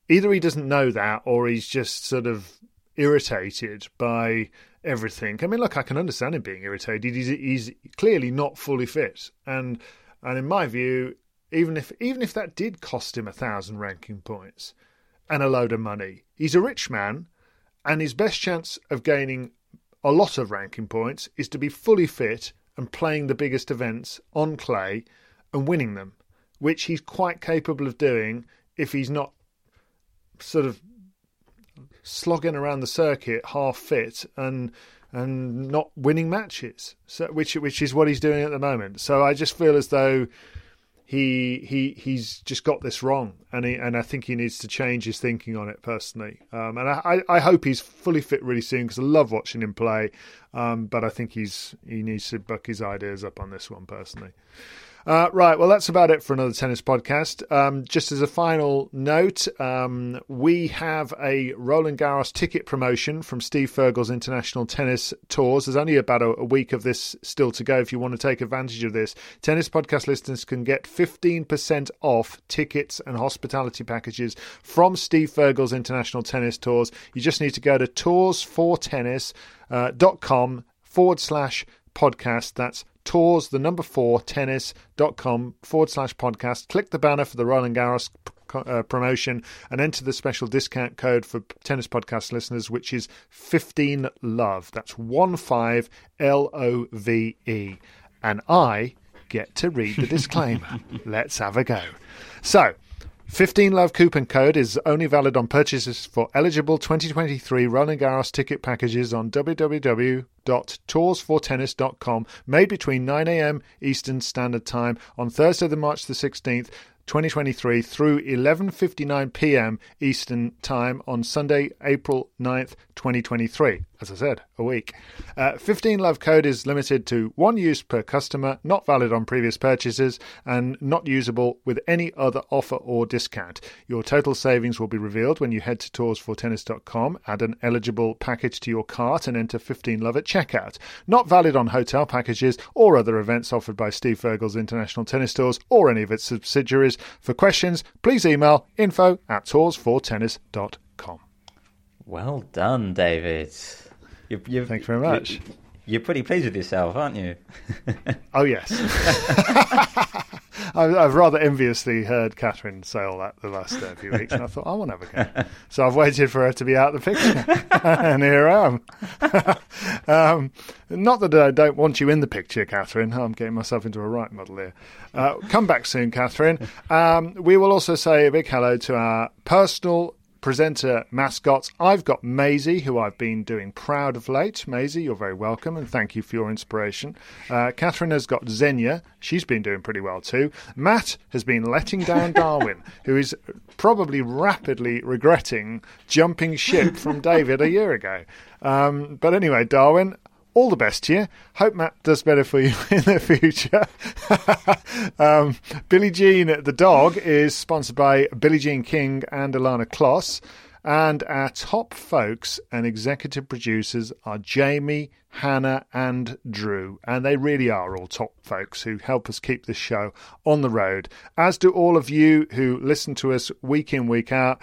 either he doesn't know that, or he's just sort of irritated by everything. I mean, look, I can understand him being irritated. He's clearly not fully fit, and in my view, even if that did cost him 1,000 ranking points and a load of money, he's a rich man, and his best chance of gaining a lot of ranking points is to be fully fit and playing the biggest events on clay and winning them, which he's quite capable of doing if he's not sort of slogging around the circuit half fit and not winning matches, so which is what he's doing at the moment. So I just feel as though he's just got this wrong, and I think he needs to change his thinking on it personally. And I hope he's fully fit really soon, because I love watching him play. But I think he needs to buck his ideas up on this one personally. Right, well, that's about it for another tennis podcast. Just as a final note, we have a Roland Garros ticket promotion from Steve Furgal's International Tennis Tours. There's only about a week of this still to go if you want to take advantage of this. Tennis podcast listeners can get 15% off tickets and hospitality packages from Steve Furgal's International Tennis Tours. You just need to go to toursfortennis.com/podcast. That's tours, the number 4, tennis.com/podcast. Click the banner for the Roland Garros promotion and enter the special discount code for tennis podcast listeners, which is 15LOVE. That's 15LOVE. And I get to read the disclaimer. Let's have a go. So, 15LOVE coupon code is only valid on purchases for eligible 2023 Roland Garros ticket packages on www.toursfortennis.com, made between 9 a.m. Eastern Standard Time on Thursday, March the 16th, 2023 through 11:59 p.m. Eastern Time on Sunday, April 9th, 2023. As I said, a week. 15LOVE code is limited to one use per customer, not valid on previous purchases, and not usable with any other offer or discount. Your total savings will be revealed when you head to toursfortennis.com, add an eligible package to your cart, and enter 15LOVE at checkout. Not valid on hotel packages or other events offered by Steve Furgal's International Tennis Tours or any of its subsidiaries. For questions, please email info@toursfortennis.com. Well done, David. Thanks very much. You're pretty pleased with yourself, aren't you? Oh, yes. I've rather enviously heard Catherine say all that the last few weeks, and I thought, I want to have a go. So I've waited for her to be out of the picture, and here I am. Not that I don't want you in the picture, Catherine. I'm getting myself into a right muddle here. Come back soon, Catherine. We will also say a big hello to our personal presenter mascots. I've got Maisie, who I've been doing proud of late. Maisie, you're very welcome, and thank you for your inspiration. Catherine has got Xenia. She's been doing pretty well too. Matt has been letting down Darwin, who is probably rapidly regretting jumping ship from David a year ago. But anyway, Darwin, all the best to you. Hope Matt does better for you in the future. Billie Jean, the dog, is sponsored by Billie Jean King and Alana Kloss. And our top folks and executive producers are Jamie, Hannah and Drew. And they really are all top folks who help us keep this show on the road. As do all of you who listen to us week in, week out.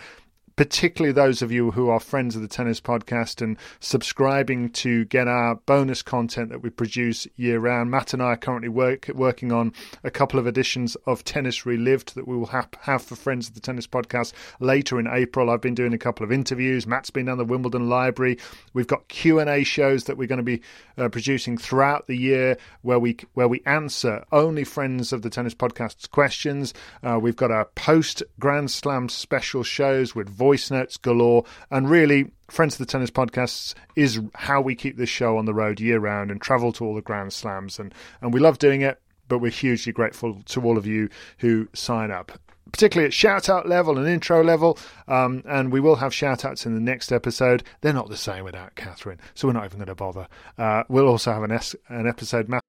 Particularly those of you who are friends of the Tennis Podcast and subscribing to get our bonus content that we produce year-round. Matt and I are currently working on a couple of editions of Tennis Relived that we will have for friends of the Tennis Podcast later in April. I've been doing a couple of interviews. Matt's been down the Wimbledon Library. We've got Q&A shows that we're going to be producing throughout the year where we answer only friends of the Tennis Podcast's questions. We've got our post-Grand Slam special shows with voice notes galore, and really Friends of the Tennis Podcasts is how we keep this show on the road year round and travel to all the Grand Slams, and we love doing it, but we're hugely grateful to all of you who sign up, particularly at shout out level and intro level, and we will have shout outs in the next episode. They're not the same without Catherine, so we're not even going to bother. We'll also have an episode map.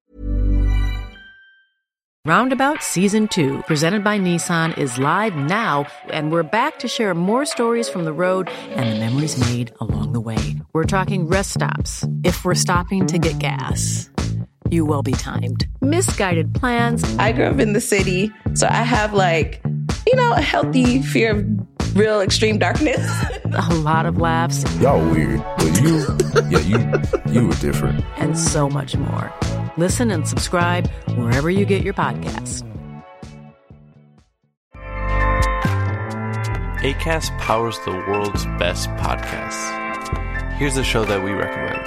Roundabout Season 2, presented by Nissan, is live now, and we're back to share more stories from the road and the memories made along the way. We're talking rest stops. If we're stopping to get gas, you will be timed. Misguided plans. I grew up in the city, so I have, a healthy fear of real extreme darkness. A lot of laughs. Y'all weird, but you were different. And so much more. Listen and subscribe wherever you get your podcasts. Acast powers the world's best podcasts. Here's a show that we recommend.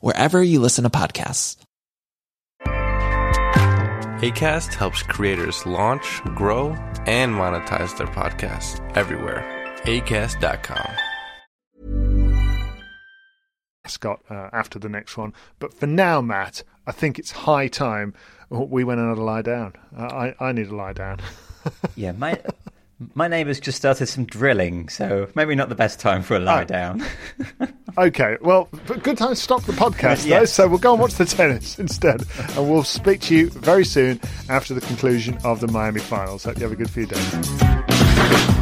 wherever you listen to podcasts. Acast helps creators launch, grow, and monetize their podcasts everywhere. Acast.com. Scott, after the next one. But for now, Matt, I think it's high time we went and had a lie down. I need to lie down. Yeah, my neighbours just started some drilling, so maybe not the best time for a lie down. Okay, well, good time to stop the podcast, though, so we'll go and watch the tennis instead. And we'll speak to you very soon after the conclusion of the Miami finals. Hope you have a good few days.